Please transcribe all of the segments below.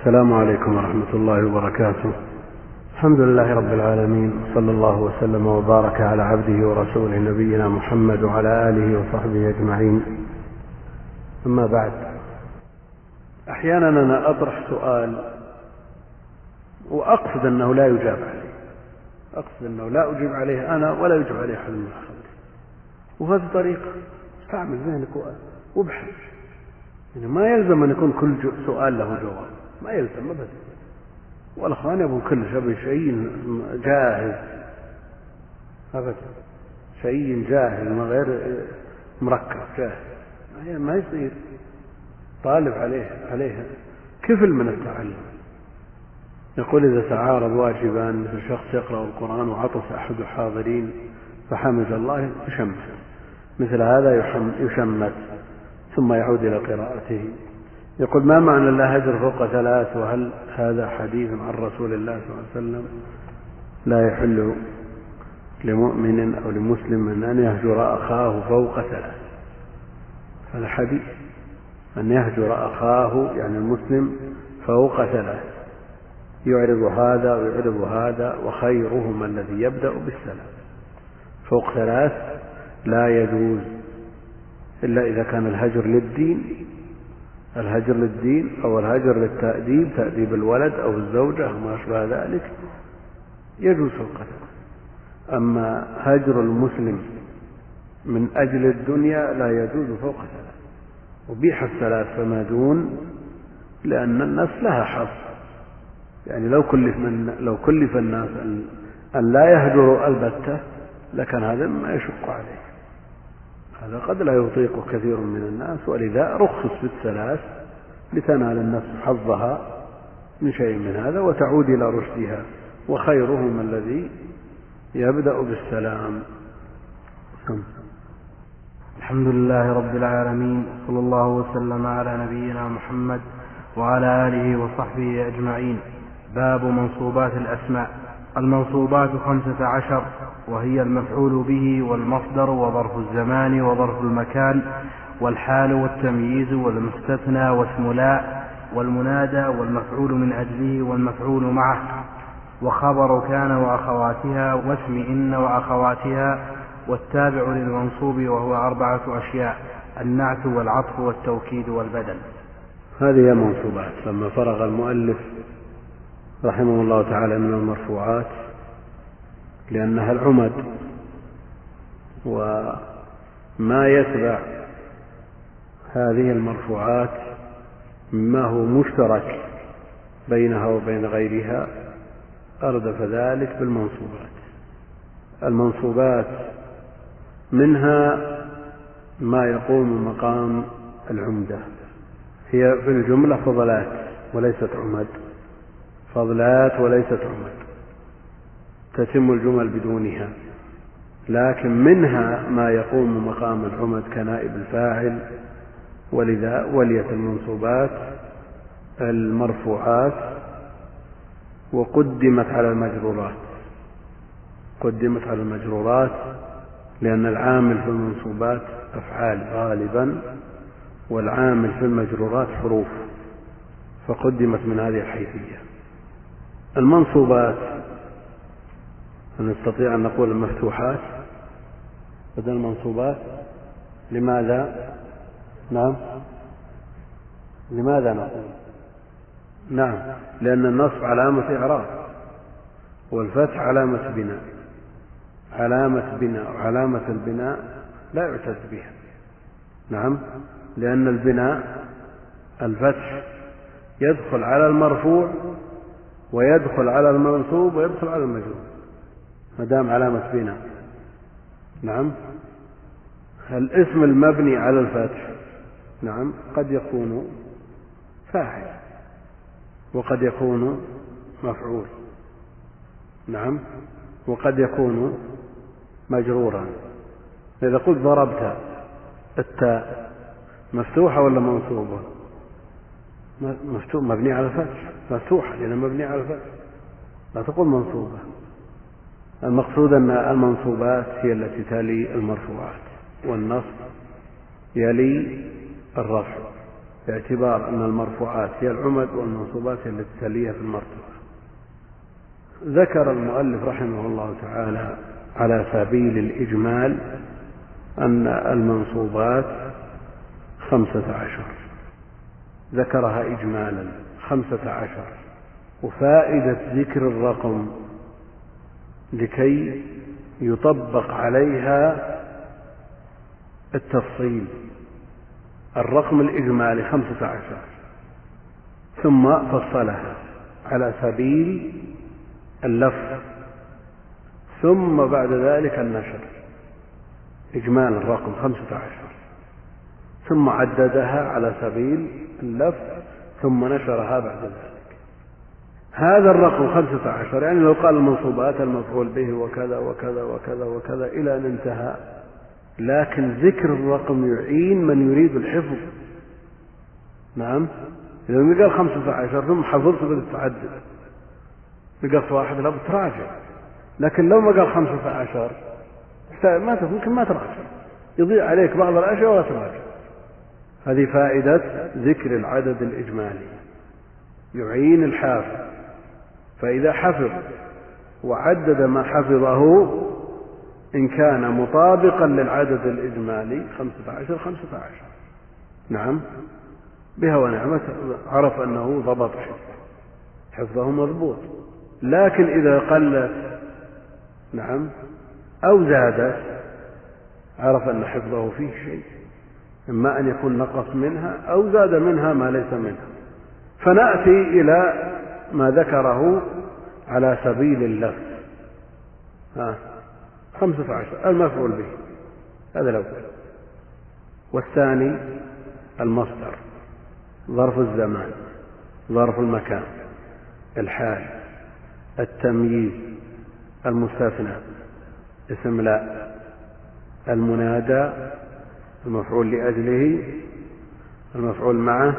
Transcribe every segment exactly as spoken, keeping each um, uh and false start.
السلام عليكم ورحمة الله وبركاته. الحمد لله رب العالمين، صلى الله وسلم وبارك على عبده ورسوله نبينا محمد وعلى آله وصحبه أجمعين. أما بعد، أحيانا أنا أطرح سؤال وأقصد أنه لا يجاب عليه، أقصد أنه لا أجيب عليه أنا ولا يجيب عليه أحد من خلقي، وهذه طريقة استعمل ذهنك وابحث، يعني ما يلزم أن يكون كل سؤال له جواب، ما يلزم أبدا، والأخوان يبون كل شيء جاهز أبدا، شيء جاهز من غير مركب، جاهز ما يصير طالب عليه عليها كفل من التعلم. يقول: إذا تعارض واجبان، مثل شخص يقرأ القرآن وعطس أحد الحاضرين فحمد الله فشمت، مثل هذا يشمت ثم يعود إلى قراءته. يقول: ما معنى لا هجر فوق ثلاث؟ وهل هذا حديث عن رسول الله صلى الله عليه وسلم؟ لا يحل لمؤمن أو لمسلم أن يهجر أخاه فوق ثلاث. هذا حديث أن يهجر أخاه، يعني المسلم، فوق ثلاث. يعرض هذا ويعرض هذا، وخيرهما الذي يبدأ بالسلام. فوق ثلاث لا يجوز إلا إذا كان الهجر للدين، الهجر للدين أو الهجر للتأديب، تأديب الولد أو الزوجة وما أشبه ذلك، يجوز فوق ثلاث. أما هجر المسلم من أجل الدنيا لا يجوز فوق ثلاث. وبيح الثلاث فما دون، لأن الناس لها حظ، يعني لو كلف من لو كلف الناس أن لا يهجروا البتة لكن هذا ما يشق عليه، هذا قد لا يطيقه كثير من الناس، ولذا رخص في الثلاث لتنال النفس حظها من شيء من هذا وتعود إلى رشدها، وخيرهم الذي يبدأ بالسلام. الحمد لله رب العالمين، صلى الله وسلم على نبينا محمد وعلى آله وصحبه أجمعين. باب منصوبات الأسماء. المنصوبات خمسة عشر، وهي المفعول به والمصدر وظرف الزمان وظرف المكان والحال والتمييز والمستثنى واسم لا والمنادى والمفعول من أجله والمفعول معه، وخبر كان وأخواتها، واسم إن وأخواتها، والتابع للمنصوب، وهو أربعة أشياء: النعت والعطف والتوكيد والبدل. هذه المنصوبات. لما فرغ المؤلف رحمه الله تعالى من المرفوعات، لأنها العمد وما يتبع هذه المرفوعات مما هو مشترك بينها وبين غيرها، أردف ذلك بالمنصوبات. المنصوبات منها ما يقوم مقام العمدة، هي في الجملة فضلات وليست عمد، فضلات وليست عمد، تتم الجمل بدونها، لكن منها ما يقوم مقام العمد كنائب الفاعل، ولذا وليت المنصوبات المرفوعات وقدمت على المجرورات، قدمت على المجرورات لأن العامل في المنصوبات أفعال غالبا، والعامل في المجرورات حروف، فقدمت من هذه الحيثية. المنصوبات نستطيع أن نقول المفتوحات بدل المنصوبات. لماذا؟ نعم، لماذا نقول؟ نعم، لأن النصب علامة إعراب، والفتح علامة بناء، علامة بناء، وعلامة البناء لا يعتد بها. نعم، لأن البناء الفتح يدخل على المرفوع ويدخل على المنصوب ويدخل على المجرور ما دام علامة بناء. نعم، الاسم المبني على الفتح نعم قد يكون فاعل وقد يكون مفعول، نعم، وقد يكون مجرورا. إذا قلت ضربت، التاء مفتوحة ولا منصوبة؟ مفتوح، مبني على الفتح، مفتوحة لأنها مبني على الفتح، لا تقول منصوبة. المقصود أن المنصوبات هي التي تلي المرفوعات، والنصب يلي الرفع، باعتبار أن المرفوعات هي العمد والمنصوبات هي التي تليها في المرتبة. ذكر المؤلف رحمه الله تعالى على سبيل الإجمال أن المنصوبات خمسة عشر، ذكرها إجمالا خمسة عشر. وفائدة ذكر الرقم لكي يطبق عليها التفصيل. الرقم الإجمالي خمسة عشر ثم فصلها على سبيل اللفظ ثم بعد ذلك النشر، إجمال الرقم خمسة عشر ثم عددها على سبيل اللفظ ثم نشرها بعد ذلك. هذا الرقم خمسة عشر يعني لو قال المنصوبات المفعول به وكذا وكذا وكذا وكذا إلى أن انتهى، لكن ذكر الرقم يعين من يريد الحفظ. نعم، إذا قال خمسة عشر ثم حفظت بالتعدد بقص واحد لا بتراجع، لكن لو ما قال خمسة عشر ما ممكن ما تراجع، يضيع عليك بعض الأشياء ولا تراجع. هذه فائدة ذكر العدد الإجمالي، يعين الحافظ، فإذا حفظ وعدد ما حفظه إن كان مطابقا للعدد الإجمالي خمسة عشر خمسة عشر. نعم، بها ونعمة، عرف أنه ضبط حفظه، حفظه مضبوط. لكن إذا قلت نعم أو زادت عرف أن حفظه فيه شيء، إما أن يكون نقص منها أو زاد منها ما ليس منها. فنأتي إلى ما ذكره على سبيل اللفظ. ها خمسة عشر المفعول به، هذا الأول. والثاني المصدر، ظرف الزمان، ظرف المكان، الحال، التمييز، المستثنى، اسم لا، المنادى، المفعول لأجله، المفعول معه،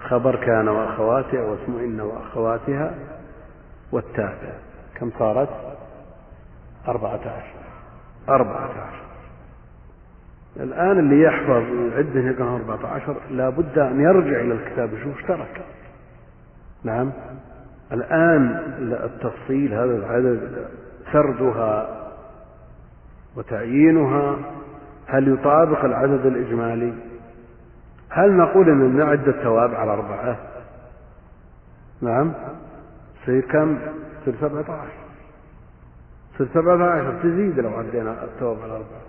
خبر كان وأخواتها واسم إن وأخواتها، والتابع. كم صارت؟ أربعة عشر. أربعة عشر الآن اللي يحفظ عده يكون أربعة عشر، لابد أن يرجع إلى الكتاب يشوف اشترك. نعم، الآن التفصيل هذا العدد، سردها وتعيينها، هل يطابق العدد الإجمالي؟ هل نقول أن نعد التوابع على أربعة؟ نعم، سير كم؟ سير سبعة عشر. سير سبعة عشر تزيد لو عدينا التوابع على أربعة،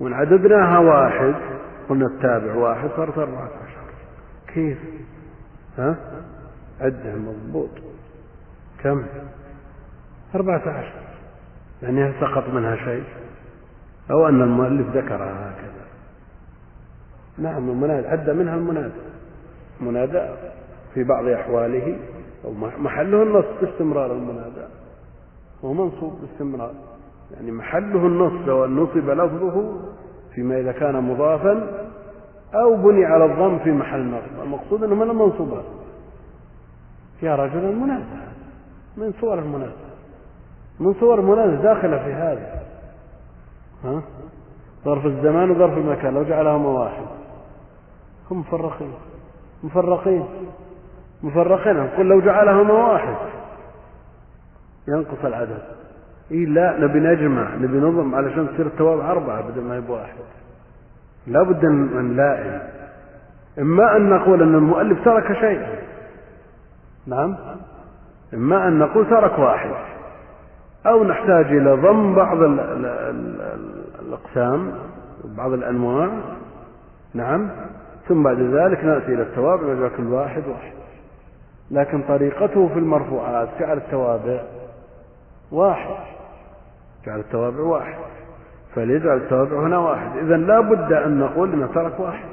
وإن عددناها واحد قلنا التابع واحد صارت أربعة عشر. كيف؟ ها؟ عدها مضبوط. كم؟ أربعة عشر، يعني هل سقط منها شيء أو أن المؤلف ذكرها هكذا؟ نعم، المنادى عد منها المنادى، منادى في بعض أحواله محله النص باستمرار، المنادى هو منصوب باستمرار، يعني محله النص والنصب لفظه فيما إذا كان مضافا أو بني على الضم في محل نصب. المقصود أنه من المنصوبات يا رجل المنادى، من صور المنادى، من صور المنادى داخلة في هذا. ها؟ ظرف الزمان وظرف المكان لو جعلهما واحد هم مفرقين مفرقين مفرقين نقول لو جعلهما واحد ينقص العدد. إيه لا، نبي نجمع، نبي نظم علشان تصير التوابع أربعة بدل ما يبقى واحد. لا بد أن نلاقي، إما أن نقول أن المؤلف ترك شيئا. نعم، إما أن نقول ترك واحد، أو نحتاج إلى ضم بعض ال ال ال الأقسام وبعض الأنواع. نعم، ثم بعد ذلك نأتي إلى التوابع ويجعل كل واحد واحد. لكن طريقته في المرفوعات جعل التوابع واحد، جعل التوابع واحد، فليجعل التوابع هنا واحد. إذا لا بد أن نقول إنه ترك واحد.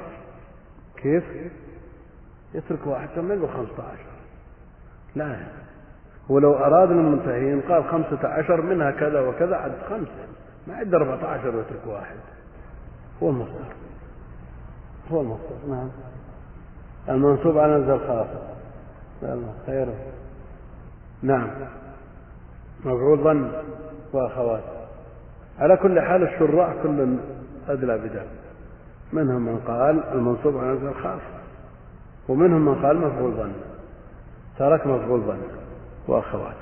كيف يترك واحد؟ كمل له خمسة عشر. لا، ولو أراد المنتهين قال خمسة عشر منها كذا وكذا عد خمسة، ما عد أربعة عشر ويترك واحد. هو المصدر، هو المصدر. نعم، المنصوب على نزل خاصة. نعم، خيره. نعم، مفعول ظن وأخوات. على كل حال الشراع كل أدلى بدل. منهم من قال المنصوب على المنزل الخاص، ومنهم من قال مفعول ظن، ترك مفعول ظن واخواتها،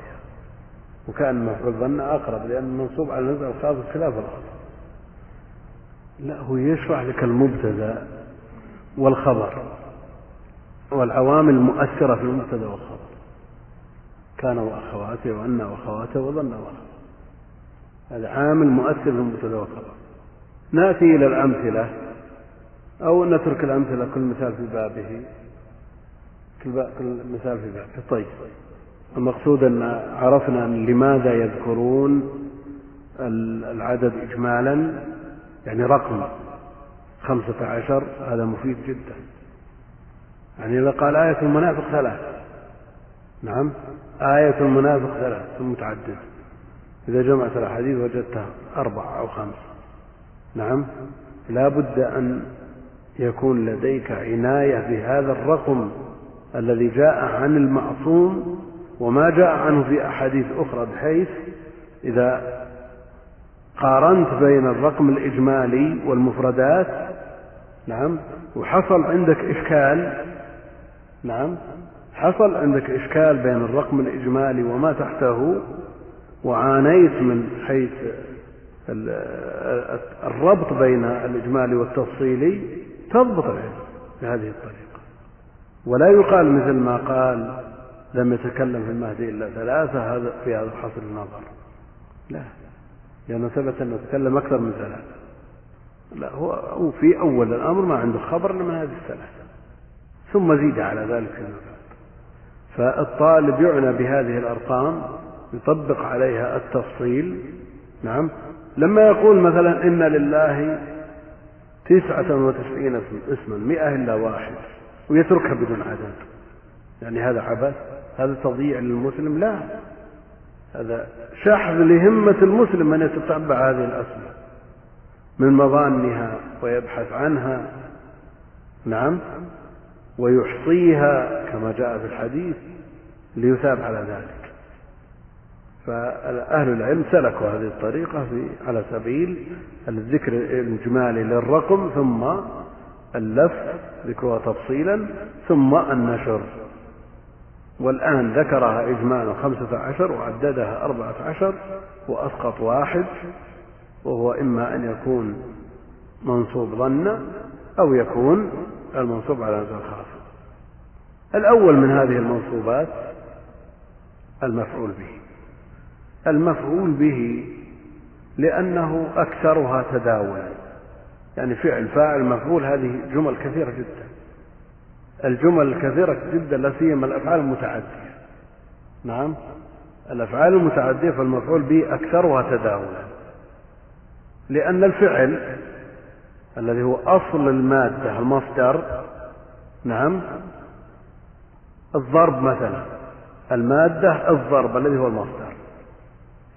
وكان مفعول ظن اقرب لان المنصوب على المنزل الخاص خلاف الخبر. لا، هو يشرح لك المبتدا والخبر والعوامل المؤثره في المبتدا والخبر، كان واخواته وان واخواته وظن واخواته، هذا عامل مؤثر في المبتدا والخبر. ناتي الى الامثله او نترك الامثله كل مثال في بابه، كل مثال في بابه. طيب، المقصود ان عرفنا أن لماذا يذكرون العدد اجمالا، يعني رقم خمسة عشر، هذا مفيد جدا. يعني إذا قال آية المنافق ثلاث، نعم، آية المنافق ثلاث متعدد، إذا جمعت الأحاديث وجدتها أربعة أو خمسة، نعم، لا بد أن يكون لديك عناية بهذا الرقم الذي جاء عن المعصوم وما جاء عنه في أحاديث أخرى، بحيث إذا قارنت بين الرقم الإجمالي والمفردات، نعم، وحصل عندك إشكال، نعم، حصل عندك إشكال بين الرقم الإجمالي وما تحته، وعانيت من حيث الربط بين الإجمالي والتفصيلي، تضبط بهذه الطريقة، ولا يقال مثل ما قال لم يتكلم في المهدي إلا ثلاثة، هذا في هذا حصر النظر، لا، لأنه ثبت أنه تكلم أكثر من ثلاثة. لا، هو في أول الأمر ما عنده خبر من هذه الثلاثة، ثم زيد على ذلك النفاذ. فالطالب يعنى بهذه الأرقام، يطبق عليها التفصيل، نعم، لما يقول مثلا إن لله تسعة وتسعين اسما، مئة إلا واحد، ويتركها بدون عدد، يعني هذا عبث، هذا تضييع للمسلم، لا، هذا شحذ لهمة المسلم من يتتبع هذه الأسماء من مظانها ويبحث عنها، نعم، ويحصيها كما جاء في الحديث ليثاب على ذلك. فأهل العلم سلكوا هذه الطريقة في على سبيل الذكر الإجمالي للرقم، ثم اللف ذكرها تفصيلا، ثم النشر. والآن ذكرها إجمالا خمسة عشر وعددها أربعة عشر، وأسقط واحد، وهو إما أن يكون منصوب ظن أو يكون المنصوب على المنزل الخاص. الأول من هذه المنصوبات المفعول به، المفعول به لأنه أكثرها تداولا، يعني فعل فاعل مفعول، هذه جمل كثيرة جدا، الجمل الكثيرة جدا لا سيما الأفعال المتعدية، نعم، الأفعال المتعدية فالمفعول به أكثرها تداولا، لأن الفعل الذي هو أصل المادة المصدر، نعم، الضرب مثلا، المادة الضرب الذي هو المصدر،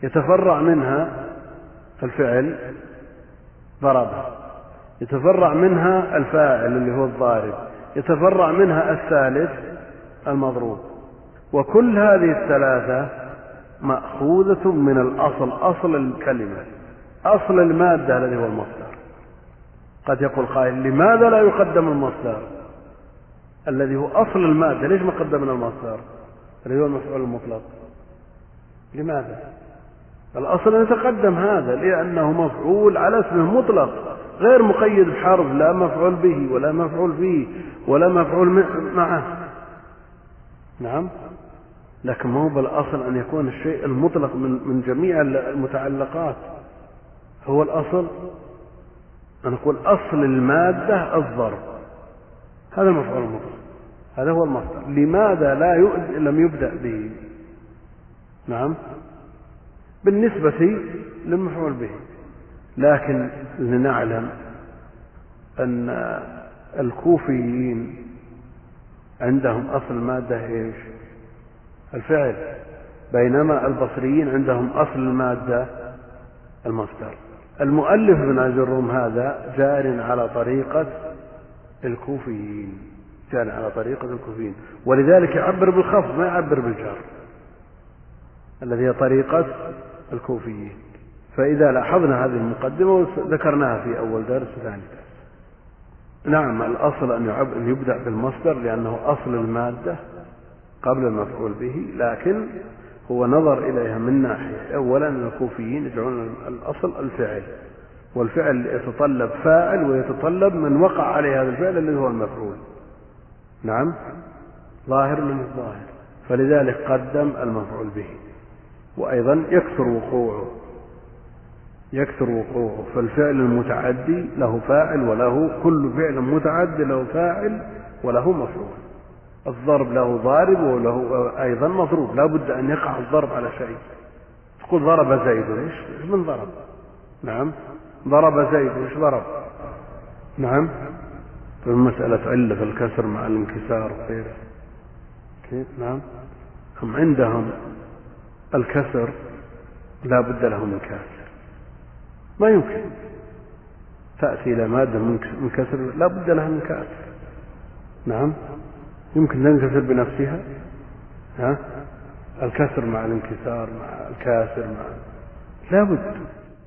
يتفرع منها الفعل ضربه، يتفرع منها الفاعل اللي هو الضارب، يتفرع منها الثالث المضروب، وكل هذه الثلاثة مأخوذة من الأصل، أصل الكلمة، أصل المادة الذي هو المصدر. قد يقول قائل لماذا لا يقدم المصدر الذي هو أصل المادة؟ ليش ما قدمنا المصدر الذي هو المفعول المطلق؟ لماذا؟ الأصل أن يتقدم هذا، لأنه مفعول على اسمه مطلق، غير مقيد بحرف، لا مفعول به ولا مفعول فيه ولا مفعول معه، نعم، لكن ما هو بالأصل أن يكون الشيء المطلق من جميع المتعلقات هو الأصل. أنا أقول أصل المادة الضرب، هذا المفعول المطلق، هذا هو المصدر، لماذا لا لم يبدأ به؟ نعم، بالنسبة للمفعول به. لكن لنعلم أن الكوفيين عندهم أصل المادة إيش؟ الفعل، بينما البصريين عندهم أصل المادة المصدر. المؤلف من أجرهم هذا جار على طريقة الكوفيين، جار على طريقة الكوفيين، ولذلك يعبر بالخفض ما يعبر بالجر الذي هي طريقة الكوفيين. فإذا لاحظنا هذه المقدمة وذكرناها في أول درس وثاني درس، نعم، الأصل أن يبدأ بالمصدر لأنه أصل المادة قبل المفعول به، لكن هو نظر إليها من ناحية. أولا الكوفيين يجعلون الأصل الفعل، والفعل يتطلب فاعل ويتطلب من وقع عليه هذا الفعل الذي هو المفعول. نعم، ظاهر من الظاهر، فلذلك قدم المفعول به. وأيضا يكثر وقوعه يكثر وقوعه فالفعل المتعدي له فاعل وله، كل فعل متعدي له فاعل وله مفعول. الضرب له ضارب وله أيضا مضروب، لا بد أن يقع الضرب على شيء. تقول ضرب زيد، إيش من ضرب؟ نعم، ضرب زيد، إيش ضرب؟ نعم، مسألة علة في الكسر مع الانكسار وغيره. كيف؟ نعم، هم عندهم الكسر لا بد له من كاسر، ما يمكن تأتي إلى مادة من كسر لا بد لها من كاسر. نعم، يمكن تنكسر بنفسها؟ ها، الكسر مع الانكسار مع الكاسر مع لا بد.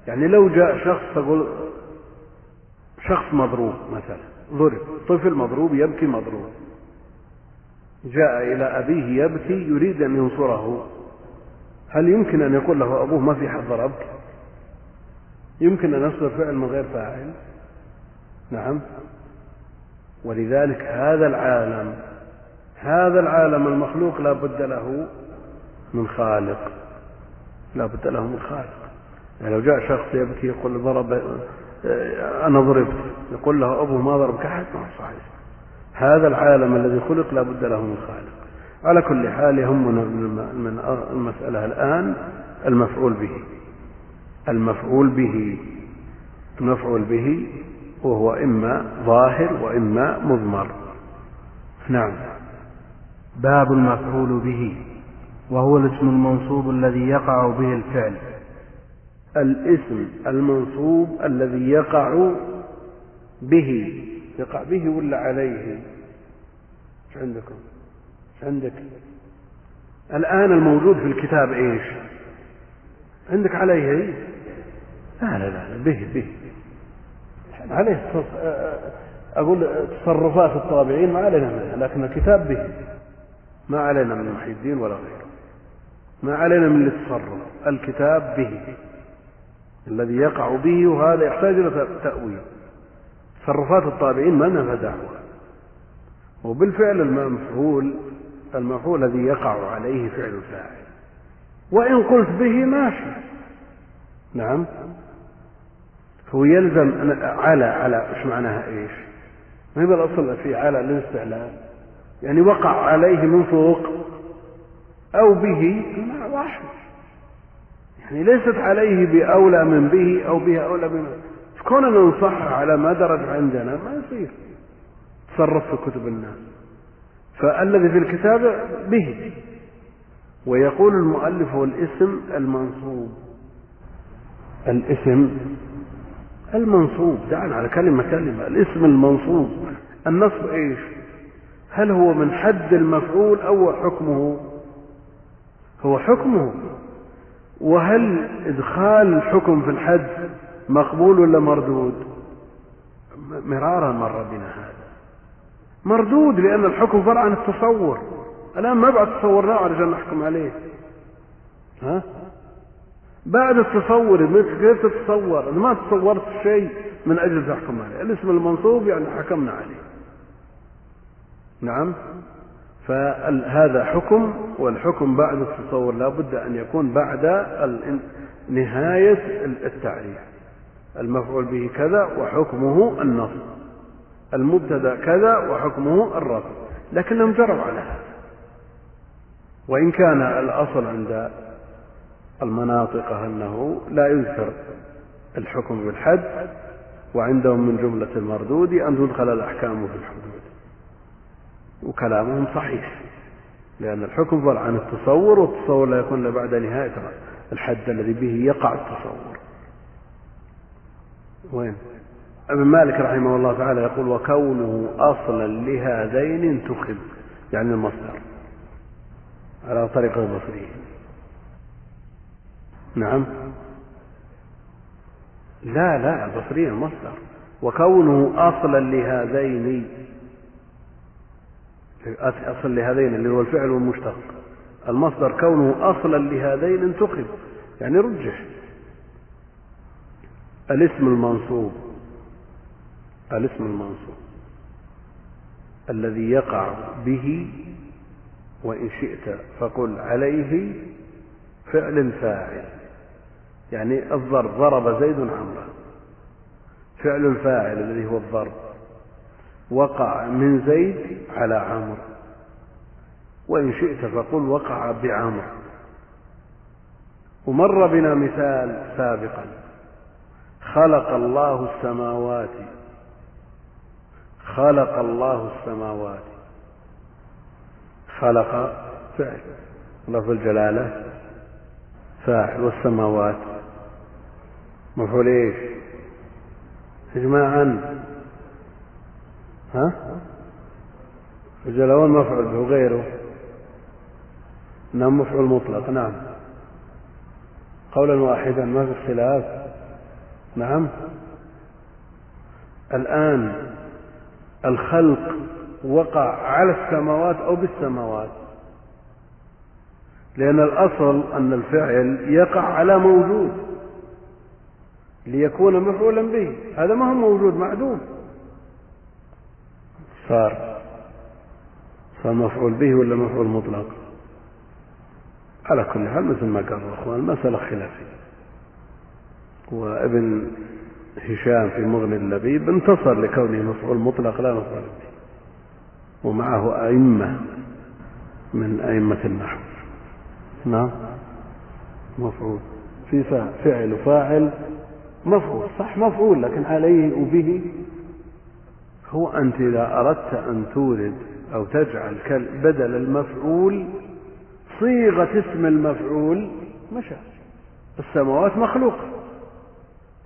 يعني لو جاء شخص، تقول شخص مضروب مثلا، ضرب طفل مضروب يبكي مضروب، جاء إلى أبيه يبكي يريد أن ينصره، هل يمكن أن يقول له أبوه ما في حد ضربك؟ يمكن أن يصدر فعل من غير فاعل. نعم، ولذلك هذا العالم هذا العالم المخلوق لا بد له من خالق، لا بد له من خالق. يعني لو جاء شخص يبكي يقول ضرب أنا ضربت، يقول له أبوه ما ضربك أحد، ما صحيح. هذا العالم الذي خلق لا بد له من خالق. على كل حال يهمنا من المسألة الآن المفعول به المفعول به المفعول به وهو إما ظاهر وإما مضمر. نعم. باب المفعول به، وهو الاسم المنصوب الذي يقع به الفعل. الاسم المنصوب الذي يقع به يقع به ولا عليه؟ ايش عندكم؟ ايش عندك الآن الموجود في الكتاب؟ ايش عندك عليه؟ ايه؟ لا لا لا، به به عليه. أقول تصرفات الطابعين ما علينا منها، لكن الكتاب به، ما علينا من محي الدين ولا غيره، ما علينا من التصرف. الكتاب به الذي يقع به، وهذا يحتاج إلى تأويل. تصرفات الطابعين ما لنا دعوة، وبالفعل المفعول المفعول الذي يقع عليه فعل الفاعل، وإن قلت به ماشي. نعم، هو يلزم على على إيش معناها؟ إيش ما هي بالأصل في على للاستعلام؟ يعني وقع عليه من فوق أو به واحد، يعني ليست عليه بأولى من به أو به أولى من به. كوننا نصحح على ما درج عندنا ما يصير، تصرف في كتب الناس. فالذي في الكتاب به. ويقول المؤلف هو الاسم المنصوب الاسم المنصوب دعنا على كلمة كلمة. الاسم المنصوب النصب ايش؟ هل هو من حد المفعول او حكمه؟ هو حكمه. وهل ادخال الحكم في الحد مقبول ولا مردود؟ مرارا مر بنا هذا، مردود، لان الحكم فرع عن التصور. الان ما بعد تصورناه عشان نحكم عليه. ها، بعد التصور كيف تتصور؟ انا ما تصورت شيء من اجل تحكم عليه. الاسم المنصوب يعني حكمنا عليه. نعم، فهذا حكم، والحكم بعد التصور لا بد ان يكون بعد نهايه التعريف. المفعول به كذا وحكمه النصب، المبتدا كذا وحكمه الرفع، لكنهم جروا على هذا. وان كان الاصل عند المناطق أنه لا يذكر الحكم بالحد، وعندهم من جملة المردود أن تدخل الأحكام في الحدود. وكلامهم صحيح، لأن الحكم فرع عن التصور، والتصور لا يكون إلا بعد نهاية الحد الذي به يقع التصور. وين ابن مالك رحمه الله تعالى يقول وكونه أصلا لهذين انتخب، يعني المصدر على طريقة البصريين. نعم، لا لا البصريين المصدر، وكونه أصلا لهذين أصل لهذين اللي هو الفعل والمشتق المصدر كونه أصلا لهذين انتقل يعني رجح. الاسم المنصوب الاسم المنصوب الذي يقع به وإن شئت فقل عليه فعل الفاعل، يعني الضرب ضرب زيد عمرا، فعل الفاعل الذي هو الضرب وقع من زيد على عمرو، وإن شئت فقل وقع بعمرو. ومر بنا مثال سابقا، خلق الله السماوات خلق الله السماوات خلق فعل لفظ الجلالة فاعل، والسماوات مفعول ايش اجماعا ها الجلوان مفعول به وغيره نعم مفعول مطلق نعم قولا واحدا ما في اختلاف نعم. الآن الخلق وقع على السماوات أو بالسماوات، لأن الأصل أن الفعل يقع على موجود ليكون مفعولا به، هذا ما هو موجود معدوم صار صار مفعول به ولا مفعول مطلق. على كل حال مثل ما قالوا الأخوان المسألة خلافية، وابن هشام في مغني اللبيب انتصر لكونه مفعول مطلق لا مفعول به، ومعه أئمة من أئمة النحو نعم مفعول في فعل وفاعل مفعول صح مفعول، لكن عليه وبه هو أنت إذا أردت أن تورد أو تجعل بدل المفعول صيغة اسم المفعول مشى. السماوات مخلوق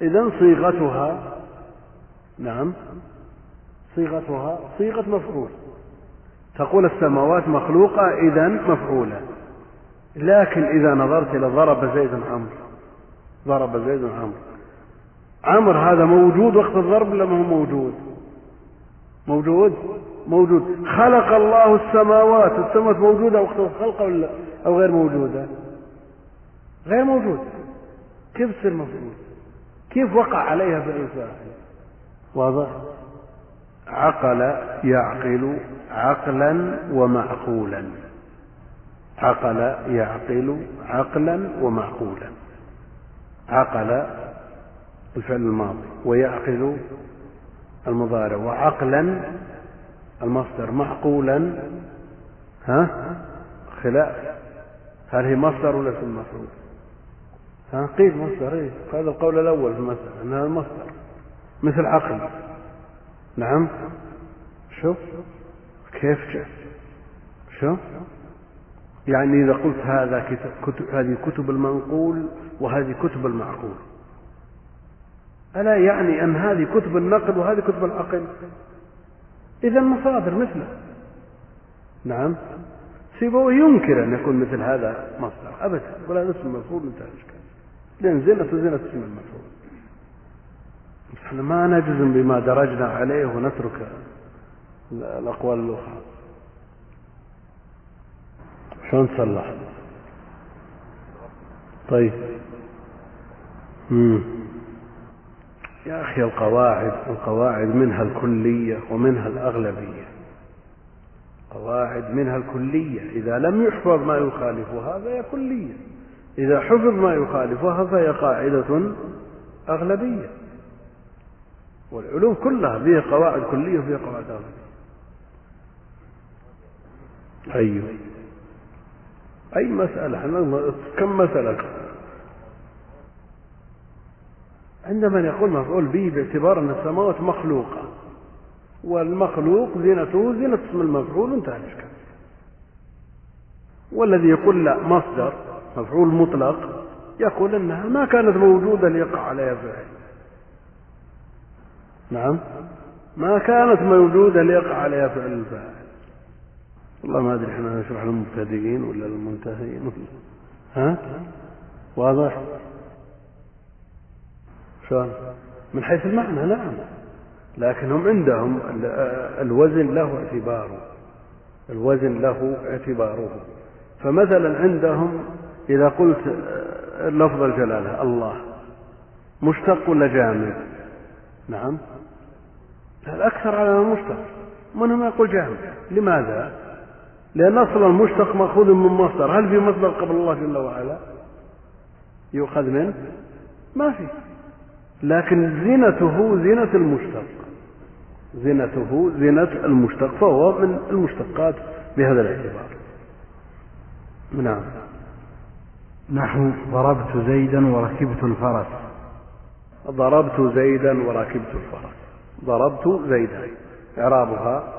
إذن صيغتها نعم صيغتها صيغة مفعول، تقول السماوات مخلوقة إذن مفعولة. لكن إذا نظرت إلى ضرب زيد عمرو ضرب زيد عمرو عمرو هذا موجود وقت الضرب لما هو موجود موجود موجود خلق الله السماوات السماوات موجودة وقت الخلق أو غير موجودة غير موجودة، كيف تصير مفعول؟ كيف وقع عليها في الإنسان؟ واضح؟ عقل يعقل عقلا ومعقولا عقل يعقل عقلا ومعقولا عقل الفعل الماضي ويعقل المضارع وعقلا المصدر معقولا ها خلاف هل هي مصدر ولا اسم مفعول؟ ها قيد مصدر ايه هذا القول الاول في المسألة انها المصدر مثل عقل نعم. شوف كيف جاء شوف يعني اذا قلت هذا كتب هذه كتب المنقول وهذه كتب المعقول الا يعني ان هذه كتب النقل وهذه كتب العقل اذا مصادر مثله نعم. سيبويه ينكر ان يكون مثل هذا مصدر ابدا ولا اسم مفعول انتهى الاشكال لان زلت زلت اسم المفعول. نحن ما نجزم بما درجنا عليه ونترك الاقوال الاخرى. شلون تصلح؟ طيب امم يا اخي القواعد القواعد منها الكليه ومنها الاغلبيه، قواعد منها الكليه اذا لم يحفظ ما يخالفها فهي كليه، اذا حفظ ما يخالفها فهي قاعده اغلبيه. والعلوم كلها فيها قواعد كلية وفيها قواعد أغلبية. أيوه أي مسألة كم مسألة عندما يقول مفعول به باعتبار أن السماوات مخلوقة والمخلوق زينته زينة اسم المفعول انتهى الإشكال. والذي يقول لا مصدر مفعول مطلق يقول أنها ما كانت موجودة ليقع عليها فعل نعم ما كانت موجودة ليقع عليها فعل الفاعل. والله ما أدري إحنا نشرح للمبتدئين ولا للمنتهين ها واضح شلون من حيث المعنى نعم لكنهم عندهم الوزن له اعتباره الوزن له اعتباره فمثلا عندهم إذا قلت لفظ الجلالة الله مشتق ولا جامد؟ نعم الأكثر على المشتق، منهم يقول جامد. لماذا؟ لأن أصلا المشتق مأخوذ من مصدر، هل في مصدر قبل الله جل وعلا يؤخذ منه؟ ما في، لكن زينته زينة المشتق، زينته زينة المشتق، فهو من المشتقات بهذا الاعتبار. نعم. نحو ضربت زيدا وركبت الفرس. ضربت زيدا وركبت الفرس. ضربت زيدا إعرابها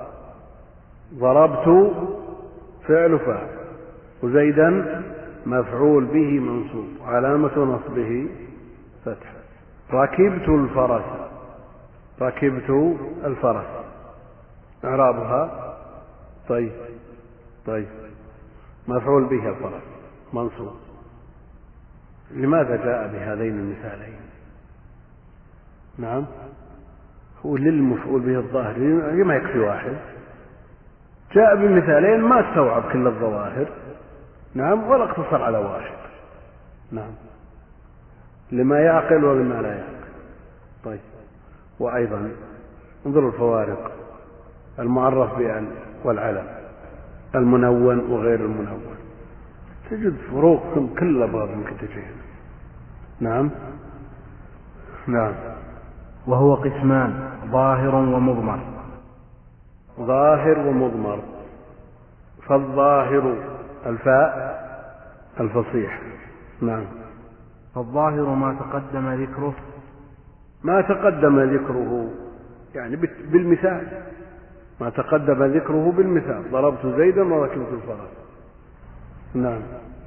ضربت فعل فاعل، وزيدا مفعول به منصوب، علامة نصبه فتح. ركبت الفرس، ركبت الفرس إعرابها طيب طيب مفعول به الفرس منصوب. لماذا جاء بهذين المثالين؟ نعم هو للمفعول به الظاهر، لما يكفي واحد؟ جاء بمثالين ما استوعب كل الظواهر، نعم، ولا اقتصر على واحد، نعم، لما يعقل ولما لا يعقل. طيب وأيضا انظروا الفوارق، المعرف بأن والعلم، المنون وغير المنون، تجد فروقهم كل الأبواب ممكن تجينا. نعم نعم. وهو قسمان، ظاهر ومضمر. ظاهر ومضمر. فالظاهر الفاء الفصيح، نعم، فالظاهر ما تقدم ذكره، ما تقدم ذكره يعني بالمثال، ما تقدم ذكره بالمثال، ضربت زيدا وركبت الفرس. نعم.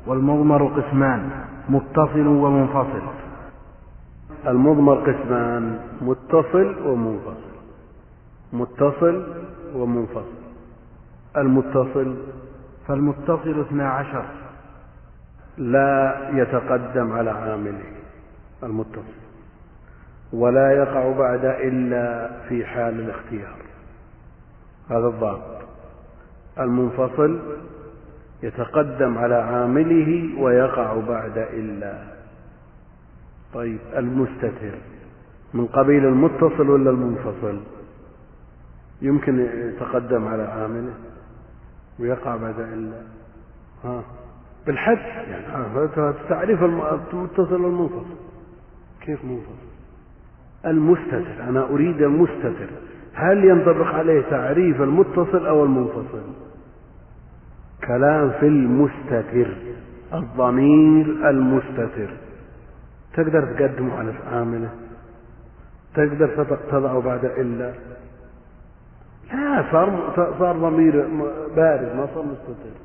والمضمر قسمان، متصل ومنفصل. المضمر قسمان، متصل ومنفصل. متصل ومنفصل. المتصل، فالمتصل اثنى عشر لا يتقدم على عامله المتصل، ولا يقع بعد إلا في حال الاختيار، هذا الضابط. المنفصل يتقدم على عامله ويقع بعد إلا. طيب المستتر من قبيل المتصل ولا المنفصل؟ يمكن يتقدم على عامله ويقع بعد إلا، ها بالحد يعني تعريف المتصل والمنفصل كيف منفصل. المستتر، أنا أريد المستتر، هل ينطبق عليه تعريف المتصل أو المنفصل؟ كلام في المستتر، الضمير المستتر تقدر تقدمه على عامله، تقدر تضعه بعد إلا، لا صار صار ضمير بارز ما صار مستتر.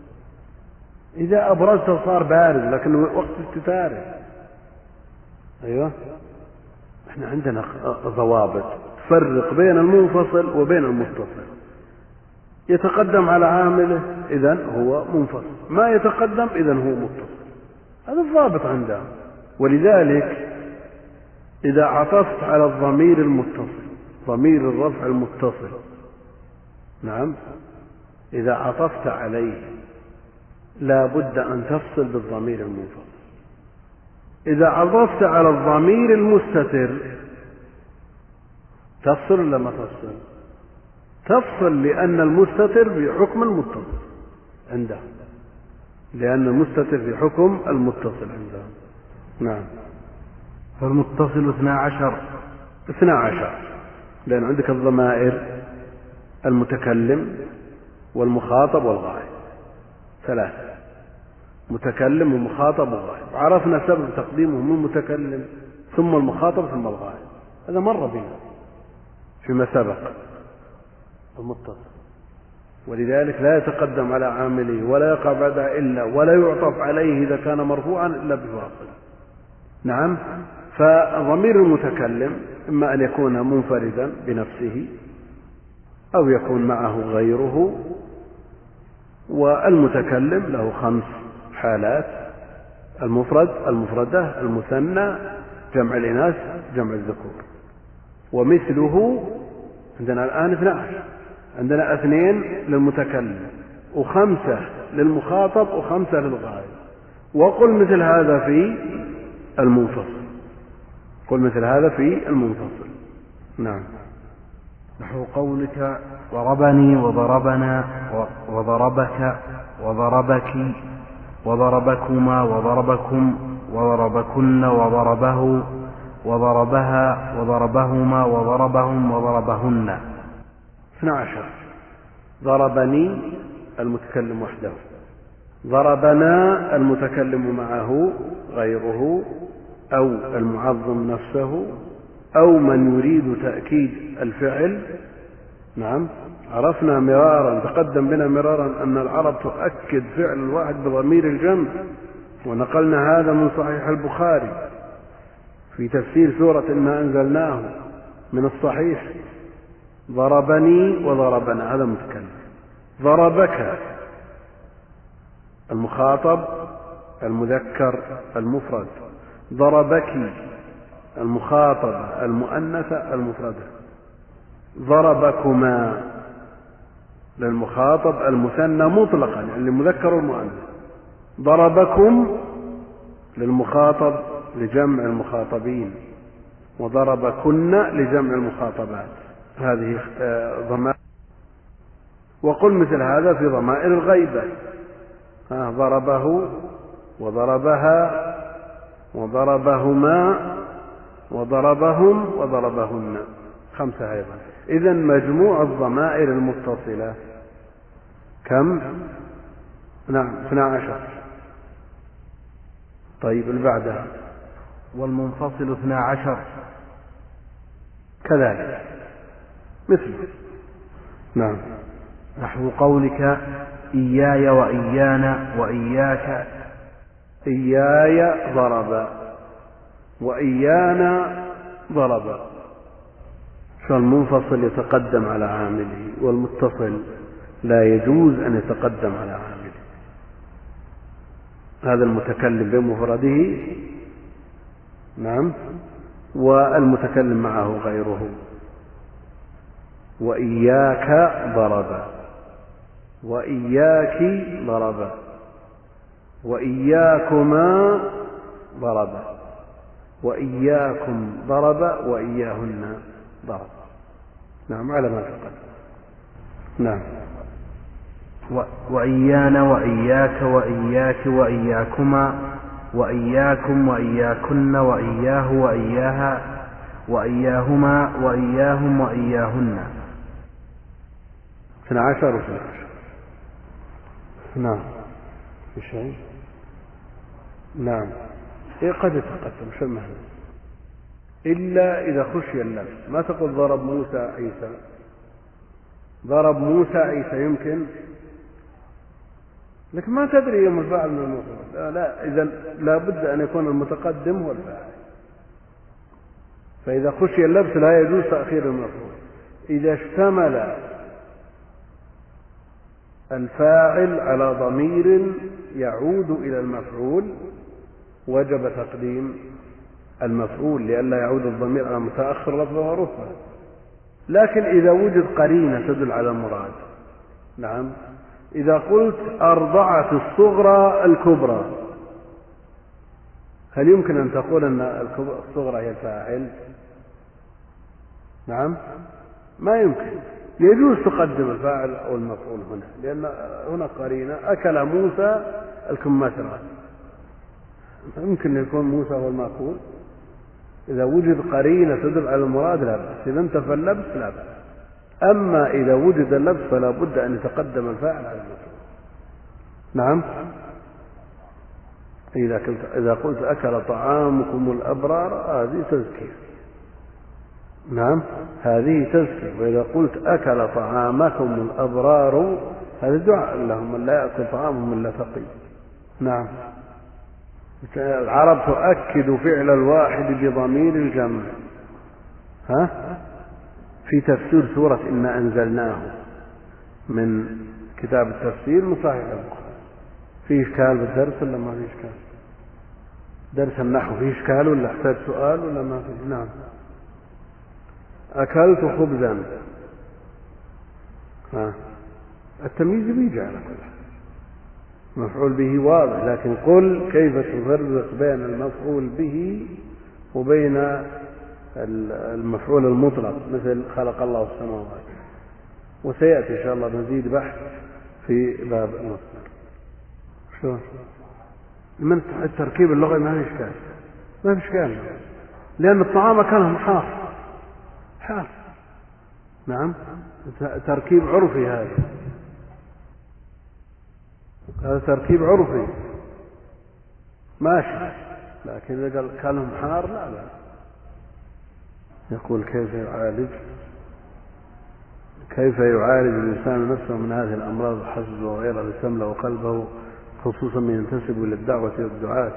إذا أبرزته صار بارز لكن وقت استتاره. أيوه احنا عندنا ضوابط تفرق بين المنفصل وبين المتصل. يتقدم على عامله إذن هو منفصل، ما يتقدم إذن هو متصل، هذا الضابط عندنا. ولذلك إذا عطفت على الضمير المتصل، ضمير الرفع المتصل، نعم، إذا عطفت عليه لا بد أن تفصل بالضمير المنفصل. إذا عطفت على الضمير المستتر تفصل لما تفصل تفصل لأن المستتر في حكم المتصل عنده، لأن المستتر في حكم المتصل عنده. نعم. فالمتصل اثنى عشر، اثنى عشر لأن عندك الضمائر المتكلم والمخاطب والغائب، ثلاثة، متكلم ومخاطب وغائب، عرفنا سبب تقديمهم المتكلم ثم المخاطب ثم الغائب، هذا مر بنا فيما سبق المتصل. ولذلك لا يتقدم على عامله ولا يقع بعد إلا، ولا يعطف عليه إذا كان مرفوعا إلا بفاصل. نعم. فضمير المتكلم إما أن يكون منفردا بنفسه أو يكون معه غيره، والمتكلم له خمس حالات: المفرد، المفردة، المثنى، جمع الإناث، جمع الذكور. ومثله عندنا الآن اثنا عشر، عندنا اثنين للمتكلم وخمسة للمخاطب وخمسة للغائب. وقل مثل هذا في المنفصل، قل مثل هذا في المنفصل. نعم. نحو قولك ضربني وضربنا وضربك وضربك وضربكما وضربكم وضربكن وضربه وضربها وضربهما وضربهم وضربهن. اثنا عشر. ضربني المتكلم وحده، ضربنا المتكلم معه غيره أو المعظم نفسه أو من يريد تأكيد الفعل. نعم. عرفنا مرارا، تقدم بنا مرارا أن العرب تؤكد فعل الواحد بضمير الجمع، ونقلنا هذا من صحيح البخاري في تفسير سورة إنا أنزلناه من الصحيح. ضربني وضربنا هذا متكلم، ضربك المخاطب المذكر المفرد، ضربك المخاطبة المؤنثة المفردة، ضربكما للمخاطب المثنى مطلقا يعني المذكر والمؤنث، ضربكم للمخاطب لجمع المخاطبين، وضربكن لجمع المخاطبات. هذه ضمائر. وقل مثل هذا في ضمائر الغيبة، ضربه وضربها وضربهما وضربهم وضربهن، خمسة أيضا. إذا مجموع الضمائر المتصلة كم؟ نعم اثنا عشر. طيب البعدها والمنفصل اثنا عشر كذلك مثل. نعم. نحو قولك إياي وإيانا وإياك. إياي ضرب وإيانا ضرب. فالمنفصل يتقدم على عامله، والمتصل لا يجوز أن يتقدم على عامله. هذا المتكلم بمفرده، نعم، والمتكلم معه غيره. وإياك ضرب وإياك ضرب وإياكما ضرب وإياكم ضرب وإياهن ضرب. نعم، على ما تقدم. نعم. وإيانا وإياك وإياك وإياكما وإياكم وإياكن وإياه وإياها وإياهما وإياهم وإياهن. اثنا عشر واثنا عشر. نعم. شيء. نعم. إيه قد تقدم شمها. إلا إذا خشي اللبس. ما تقول ضرب موسى عيسى. ضرب موسى عيسى يمكن، لكن ما تدري يوم الفاعل من المفرد. لا, لا إذا لابد أن يكون المتقدم هو الفاعل. فإذا خشي اللبس لا يجوز تأخير المفعول. إذا اشتمل الفاعل على ضمير يعود إلى المفعول وجب تقديم المفعول لئلا يعود الضمير على متأخر لفظه ورفعه. لكن إذا وجد قرينة تدل على المراد. نعم. إذا قلت أرضعت الصغرى الكبرى، هل يمكن أن تقول أن الصغرى هي الفاعل؟ نعم، ما يمكن. يجوز تقدم الفاعل أو المفعول هنا، لأن هنا قرينة. أكل موسى الكمثرى، يمكن أن يكون موسى هو المأكول. إذا وجد قرينة تدل على المراد لا بأس. إذا انتفى اللبس لا بأس. أما إذا وجد اللبس فلا بد أن يتقدم الفاعل على المفعول. نعم. إذا قلت إذا قلت أكل طعامكم الأبرار، هذه تزكية. نعم، هذه تزكية. وإذا قلت أكل طعامكم الأبرار، هذا دعاء لهم أن لا يأكل طعامهم إلا تقي. نعم. العرب تؤكد فعل الواحد بضمير الجمع. ها؟ في تفسير سورة إنا أنزلناه من كتاب التفسير من صحيح البخاري. في إشكال بالدرس ولا ما في إشكال؟ درس النحو في إشكال ولا احتاج سؤال ولا ما في؟ نعم. أكلت خبزا التمييز بيجي على كل حال، مفعول به واضح، لكن قل كيف تفرق بين المفعول به وبين المفعول المطلق مثل خلق الله السماوات. وسيأتي إن شاء الله مزيد بحث في باب المصدر. شو من التركيب اللغوي ما في إشكال، ما في إشكال، لأن الطعام كان حار حار، نعم، تركيب عرفي، هذا هذا تركيب عرفي ماشي، لكن إذا قال كانهم حار لا لا، يقول كيف يعالج كيف يعالج الإنسان نفسه من هذه الأمراض الحسد وغيرها لتملأ وقلبه، خصوصا من ينتسب للدعوة والدعاة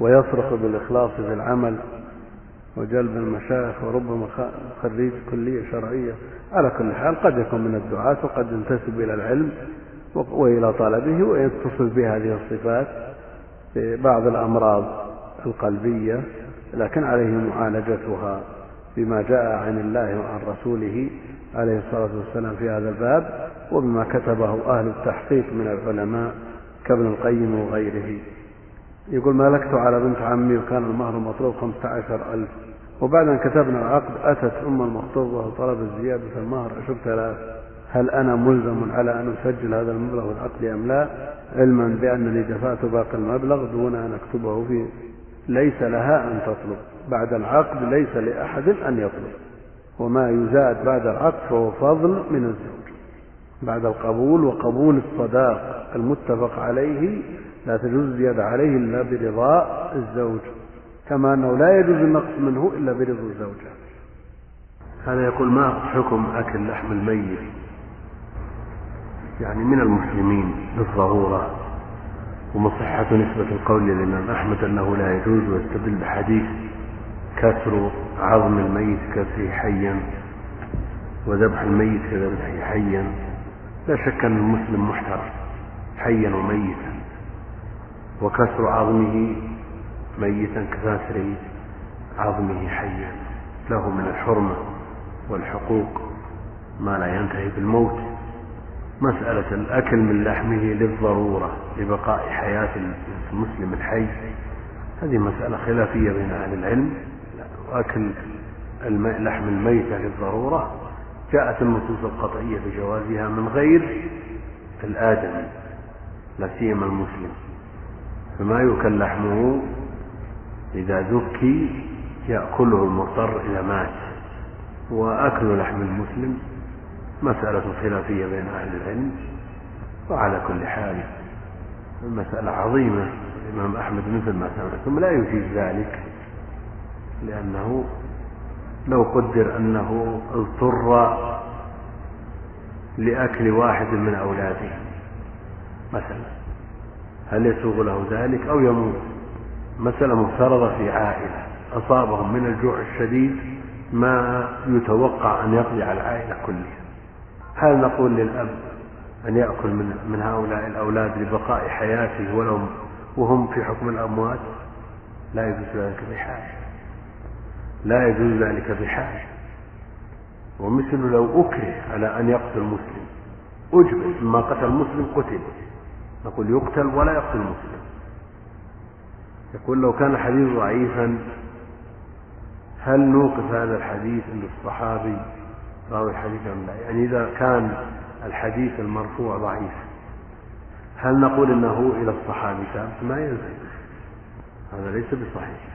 ويصرخ بالإخلاص في العمل وجلب المشايخ، وربما خريج كلية شرعية. على كل حال قد يكون من الدعاة وقد ينتسب إلى العلم وإلى طلبه ويتصل بهذه الصفات بعض الأمراض القلبية، لكن عليه معالجتها بما جاء عن الله وعن رسوله عليه الصلاة والسلام في هذا الباب، وبما كتبه أهل التحقيق من العلماء كابن القيم وغيره. يقول ملكت على بنت عمي وكان المهر مطلوب خمسة عشر ألف، وبعد أن كتبنا العقد أتت أم المخطوبة وطلبت زيادة في المهر عشرة آلاف، هل أنا ملزم على أن أسجل هذا المبلغ العقد أم لا، علما بأنني دفعت باقي المبلغ دون أن أكتبه فيه؟ ليس لها أن تطلب بعد العقد، ليس لأحد أن يطلب، وما يزاد بعد العقد فهو فضل من الزوج بعد القبول، وقبول الصداق المتفق عليه لا تجوز زيادة عليه إلا برضاء الزوج، كما أنه لا يجوز النقص منه إلا برضا الزوجة. هذا يقول ما حكم أكل لحم الميت يعني من المسلمين بالضرورة، ومصحة نسبة القول للإمام أحمد أنه لا يجوز، ويستدل بحديث كسر عظم الميت كسره حيا وذبح الميت كذبحه حيا. لا شك أن المسلم محترم حيا وميتا، وكسر عظمه ميتا كسر عظمه حيا، له من الحرمة والحقوق ما لا ينتهي بالموت. مسألة الأكل من لحمه للضرورة لبقاء حياة المسلم الحي هذه مسألة خلافية بين أهل العلم. أكل لحم الميتة للضرورة جاءت النصوص القطعية بجوازها من غير الآدمي لا سيما المسلم، فما يؤكل لحمه إذا ذكي يأكله المضطر إذا مات، وأكل لحم المسلم مسألة خلافية بين أهل العلم. وعلى كل حال المسألة عظيمة، الإمام أحمد مثل ما سمعتم لا يجيز ذلك، لأنه لو قدر أنه اضطر لأكل واحد من أولاده مثلا هل يسوغ له ذلك أو يموت؟ مسألة مفترضة في عائلة أصابهم من الجوع الشديد ما يتوقع أن يقضي على العائلة كلها، هل نقول للأب أن يأكل من, من هؤلاء الأولاد لبقاء حياته ولو وهم في حكم الأموات؟ لا يجوز ذلك بحاجة، لا يجوز ذلك بحاجة. ومثل لو أكره على أن يقتل مسلم أجبر، ما قتل مسلم قتل، نقول يقتل ولا يقتل مسلم. يقول لو كان الحديث ضعيفا هل نوقف هذا الحديث أن الصحابي راوي الحديث أم لا؟ يعني إذا كان الحديث المرفوع ضعيف هل نقول أنه إلى الصحابي ثابت؟ ما يلزم، هذا ليس بصحيح،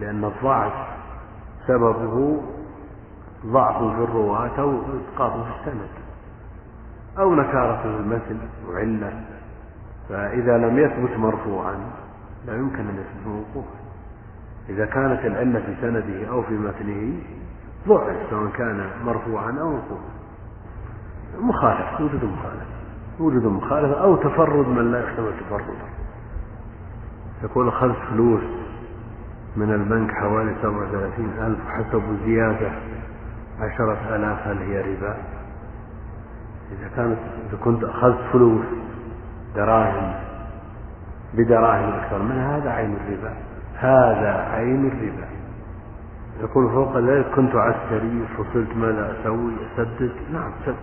لأن الضعف سببه ضعف في الرواة أو إسقاط في السند أو نكارة في المثل وعلة، فإذا لم يثبت مرفوعا لا يمكن أن يثبت موقوفا. إذا كانت العلة في سنده أو في متنه ضعف سواء كان مرفوعا أو موقوفا، مخالف وجود مخالف وجود مخالف أو تفرد من لا يحتمل تفرده. يقول خلص فلوس من البنك حوالي سبعة وثلاثين ألف، حسب زيادة عشرة آلاف، هل هي ربا؟ إذا كانت إذا كنت أخذت فلوس دراهم بدراهم أكثر من هذا عين الربا، هذا عين الربا. يقول فوق ذلك كنت عسكري فصلت ماذا أسوي؟ أسدد؟ نعم سدد،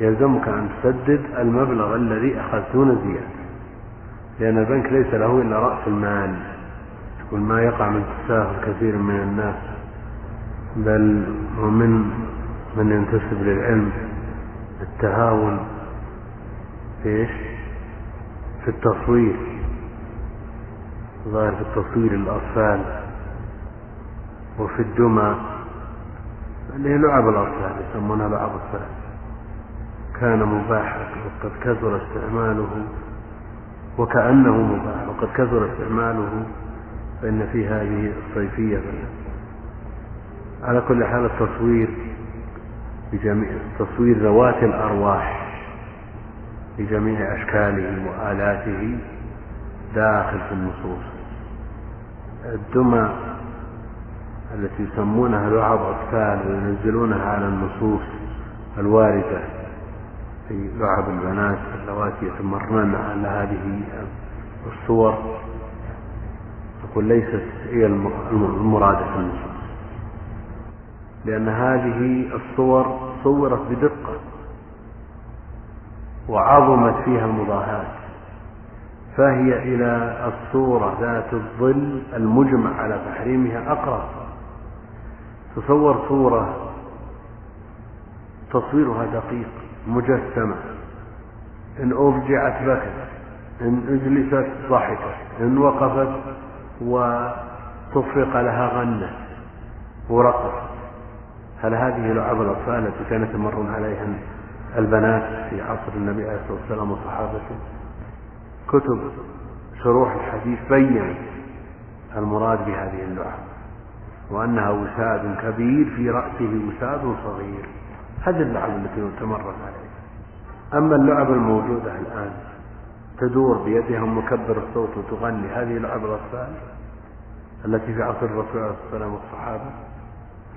يلزمك أن تسدد المبلغ الذي أخذتونه زيادة، لأن البنك ليس له إلا رأس المال، وما يقع من تساهل كثير من الناس، بل ومن من ينتسب للعلم التهاون في في التصوير، ظاهر في التصوير الأطفال وفي الدمى اللي هي لعب الأطفال يسمونها لعب الأطفال، كان مباحا وقد كثر استعماله، وكأنه مباح وقد كثر استعماله، فإن في هذه الصيفية منه. على كل حال التصوير بجميع تصوير ذوات الأرواح بجميع أشكاله وآلاته داخل في النصوص. الدمى التي يسمونها لعب أطفال وينزلونها على النصوص الواردة في لعب البنات اللواتي يتمرن على هذه الصور، تقول ليست هي المرادة في النصوص، لأن هذه الصور صورت بدقة وعظمت فيها المضاهات، فهي إلى الصورة ذات الظل المجمع على تحريمها أقرب. تصور صورة تصويرها دقيق مجسمة، إن أفجعت بكت، إن أجلست ضحكت، إن وقفت وتفرق لها غنة ورقصت. هل هذه لعب الأطفال التي كانت تمرن عليها البنات في عصر النبي عليه الصلاة والسلام وصحابته؟ كتب شروح الحديث بيّن المراد بهذه اللعب، وأنها وساد كبير في رأسه وساد صغير، هذه اللعب التي تمرن عليها. أما اللعب الموجودة الآن تدور بيدها مكبر الصوت وتغني، هذه لعب الأطفال التي في عصر الرسول عليه الصلاة والسلام والصحابة؟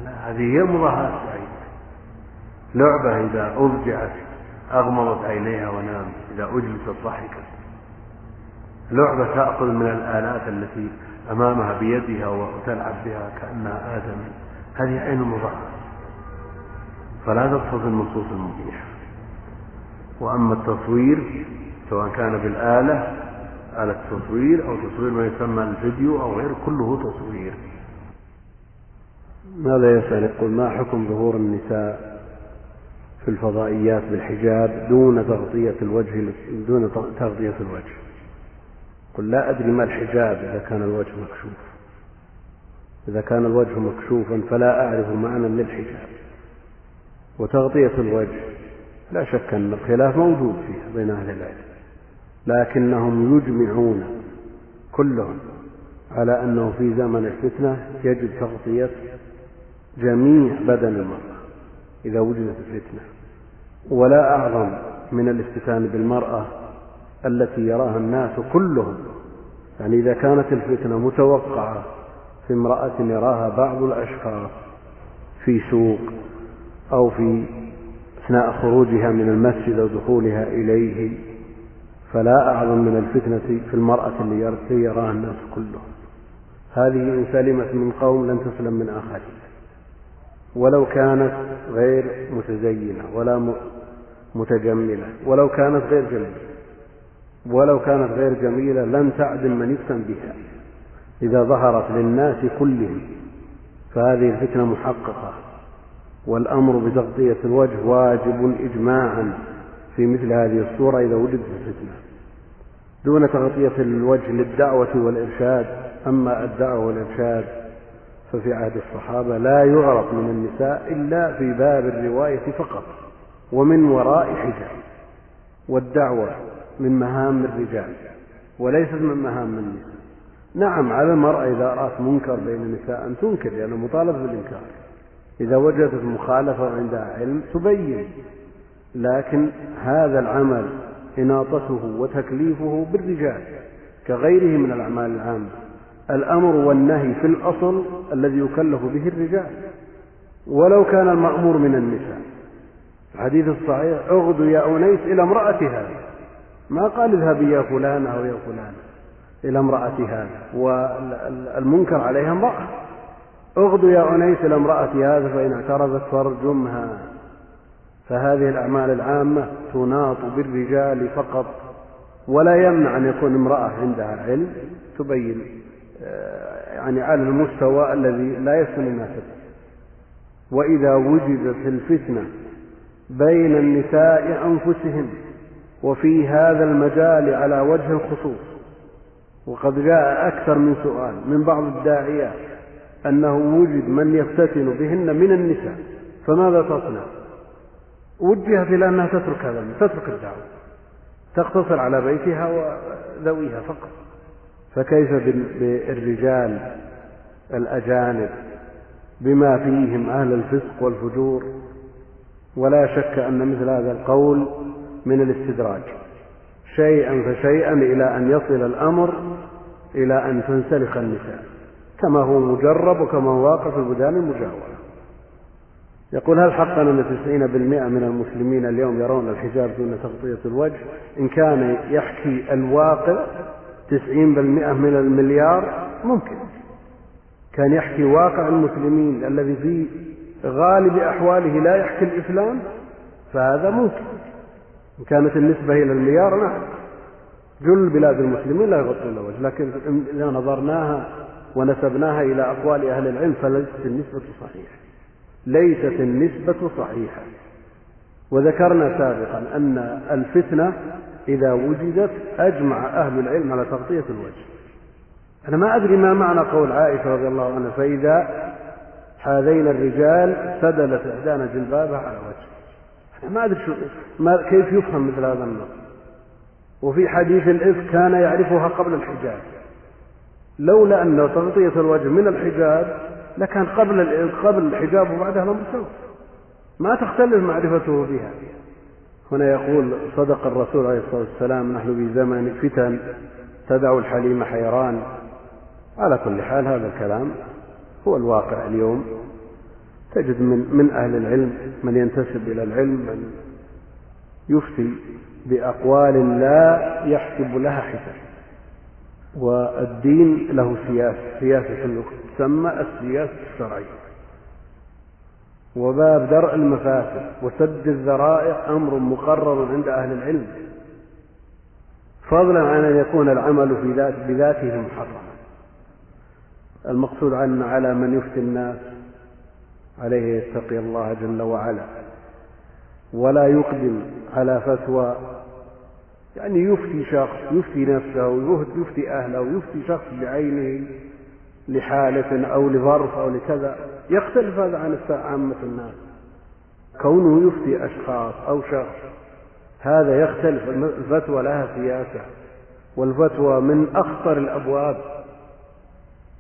لا، هذه هي المضاهات. لعبة إذا أرجعت أغمضت عينيها ونامت، إذا أجلست ضحكت. لعبة تأخذ من الآلات التي أمامها بيدها وتلعب بها كأنها آدم، هذه عين مضاهات، فلا تدخل في النصوص المبيحة. وأما التصوير سواء كان بالآلة آلة تصوير أو تصوير ما يسمى الفيديو أو غير، كله تصوير. ماذا يسأل؟ يقول ما حكم ظهور النساء في الفضائيات بالحجاب دون تغطية الوجه دون تغطية الوجه؟ قل لا أدري ما الحجاب إذا كان الوجه مكشوف، إذا كان الوجه مكشوفا فلا أعرف معنى للحجاب، وتغطية الوجه لا شك أن الخلاف موجود فيها بين أهل العلم، لكنهم يجمعون كلهم على أنه في زمن الفتنة يجب تغطية جميع بدن المرأة إذا وجدت الفتنة، ولا أعظم من الافتتان بالمرأة التي يراها الناس كلهم. يعني إذا كانت الفتنة متوقعة في امرأة يراها بعض الأشخاص في سوق أو في أثناء خروجها من المسجد ودخولها إليه، فلا أعظم من الفتنة في المرأة التي يراها الناس كلهم. هذه إن سلمت من قوم لن تسلم من آخرين، ولو كانت غير متزينة ولا متجملة، ولو كانت غير جميلة ولو كانت غير جميلة لن تعدم من يفتن بها إذا ظهرت للناس كلهم، فهذه الفتنة محققة. والأمر بتغطية الوجه واجب إجماعا في مثل هذه الصورة إذا وجدت الفتنة، دون تغطية الوجه للدعوة والإرشاد. أما الدعوة والإرشاد ففي عهد الصحابة لا يغرق من النساء إلا في باب الرواية فقط ومن وراء حجاب، والدعوة من مهام الرجال وليست من مهام النساء. نعم على المرأة إذا رأت منكر بين النساء أن تنكر، لأنه يعني مطالبة بالإنكار، إذا وجدت مخالفة عندها علم تبين، لكن هذا العمل إناطته وتكليفه بالرجال كغيره من الأعمال العامة. الأمر والنهي في الأصل الذي يكلف به الرجال ولو كان المأمور من النساء. الحديث الصحيح اغدو يا أنيس إلى امرأتها، ما قال اذهبي يا فلان أو يا فلان، إلى امرأتها، والمنكر عليها امرأة. اغدو يا أنيس إلى امرأتها فإن اعترفت فارجمها، فهذه الأعمال العامة تناط بالرجال فقط، ولا يمنع أن يكون امرأة عندها علم تبين يعني على المستوى الذي لا يسمى الناس. وإذا وجدت الفتنة بين النساء أنفسهم وفي هذا المجال على وجه الخصوص، وقد جاء أكثر من سؤال من بعض الداعيات أنه وجد من يفتتن بهن من النساء، فماذا تصنع؟ وجهت إلى أنها تترك هذا، تترك الدعوة، تقتصر على بيتها وذويها فقط. فكيف بالرجال الأجانب بما فيهم أهل الفسق والفجور؟ ولا شك أن مثل هذا القول من الاستدراج شيئا فشيئا إلى أن يصل الأمر إلى أن تنسلخ النساء كما هو مجرب وكما هو واقع في البلدان المجاورة. يقول: هل حقا أن تسعين بالمئة من المسلمين اليوم يرون الحجاب دون تغطية الوجه؟ إن كان يحكي الواقع تسعين بالمئة من المليار ممكن كان يحكي واقع المسلمين الذي في غالب أحواله لا يحكي الإسلام، فهذا ممكن. إن كانت النسبة إلى المليار، نعم جل بلاد المسلمين لا يغطون الوجه، لكن إذا نظرناها ونسبناها إلى أقوال أهل العلم فليست النسبة صحيحة، ليست النسبة صحيحة. وذكرنا سابقا أن الفتنة إذا وجدت أجمع أهل العلم على تغطية الوجه. أنا ما أدري ما معنى قول عائشة رضي الله عنها: فإذا حاذينا الرجال سدلت إحدانا جلبابها على وجهه. أنا ما أدري شو ما كيف يفهم مثل هذا النص. وفي حديث الإفك كان يعرفها قبل الحجاب، لولا أن تغطية الوجه من الحجاب لكان قبل قبل الحجاب وبعدها لم تسوى، ما تختلف معرفته بها. هنا يقول: صدق الرسول عليه الصلاة والسلام، نحن في زمن فتن تدع الحليم حيران. على كل حال هذا الكلام هو الواقع اليوم. تجد من, من أهل العلم من ينتسب إلى العلم من يفتي بأقوال لا يحسب لها حساب. والدين له سياسة، سياسة تسمى السياسة الشرعية، وباب درء المفاسد وسد الذرائع أمر مقرر عند أهل العلم، فضلا عن أن يكون العمل في ذات بذاته محرما. المقصود عنا على من يفتي الناس عليه يتقي الله جل وعلا، ولا يقدم على فتوى، يعني يفتي شخص، يفتي نفسه، يفتي أهله، يفتي شخص بعينه لحالة أو لظرف أو لكذا، يختلف هذا عن عامة الناس. كونه يفتي أشخاص أو شخص هذا يختلف. الفتوى لها سياسة، والفتوى من أخطر الأبواب.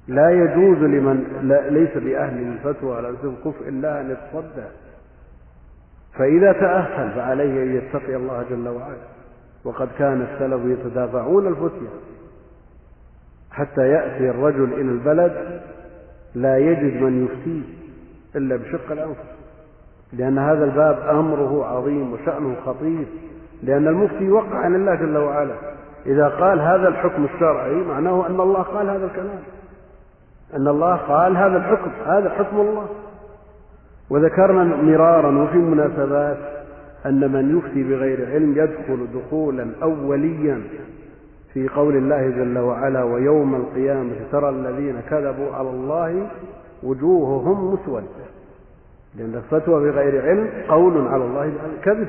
لا يجوز لمن ليس بأهل الفتوى على الكفء إلا أن يتصدى، فإذا تأهل فعليه أن يتقي الله جل وعلا. وقد كان السلف يتدافعون الفتيا حتى يأتي الرجل إلى البلد لا يجد من يفتيه إلا بشق الأنفس، لأن هذا الباب أمره عظيم وشأنه خطير، لأن المفتي يوقع عن الله جل وعلا. إذا قال هذا الحكم الشرعي معناه أن الله قال هذا الكلام، أن الله قال هذا الحكم، هذا حكم الله. وذكرنا مرارا وفي مناسبات أن من يفتي بغير علم يدخل دخولا أوليا في قول الله جل وعلا: ويوم القيامة ترى الذين كذبوا على الله وجوههم مسودة. لأن الفتوى بغير علم قول على الله كذب.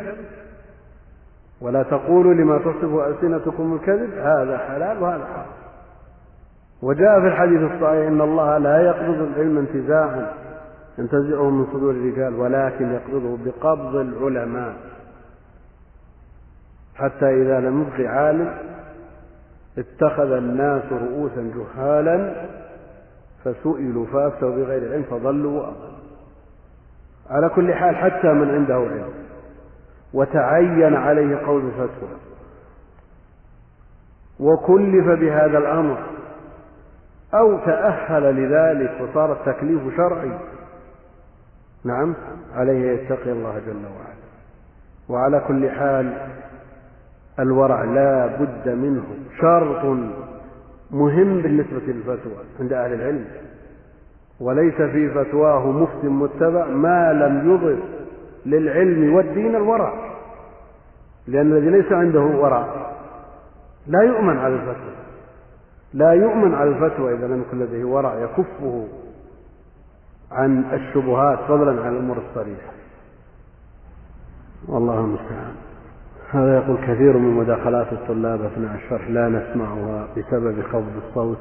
ولا تقولوا لما تصف ألسنتكم الكذب هذا حلال وهذا حرام. وجاء في الحديث الصحيح: إن الله لا يقبض العلم انتزاعا ينتزعه من صدور الرجال، ولكن يقبضه بقبض العلماء، حتى إذا لم يبق عالم اتخذ الناس رؤوسا جهالا فسئلوا فافتوا بغير علم فضلوا وأضلوا. على كل حال حتى من عنده علم وتعين عليه قول فتوى وكلف بهذا الأمر أو تأهل لذلك وصار التكليف شرعي، نعم عليه يتقي الله جل وعلا. وعلى كل حال الورع لا بد منه، شرط مهم بالنسبة للفتوى عند أهل العلم. وليس في فتواه مفتي متبع ما لم يضف للعلم والدين الورع، لأن الذي ليس عنده ورع لا يؤمن على الفتوى، لا يؤمن على الفتوى إذا لم يكن لديه ورع يكفه عن الشبهات فضلا عن الأمور الصريحة. والله المستعان. هذا يقول كثير من مداخلات الطلاب أثناء الشرح لا نسمعها بسبب خفض الصوت،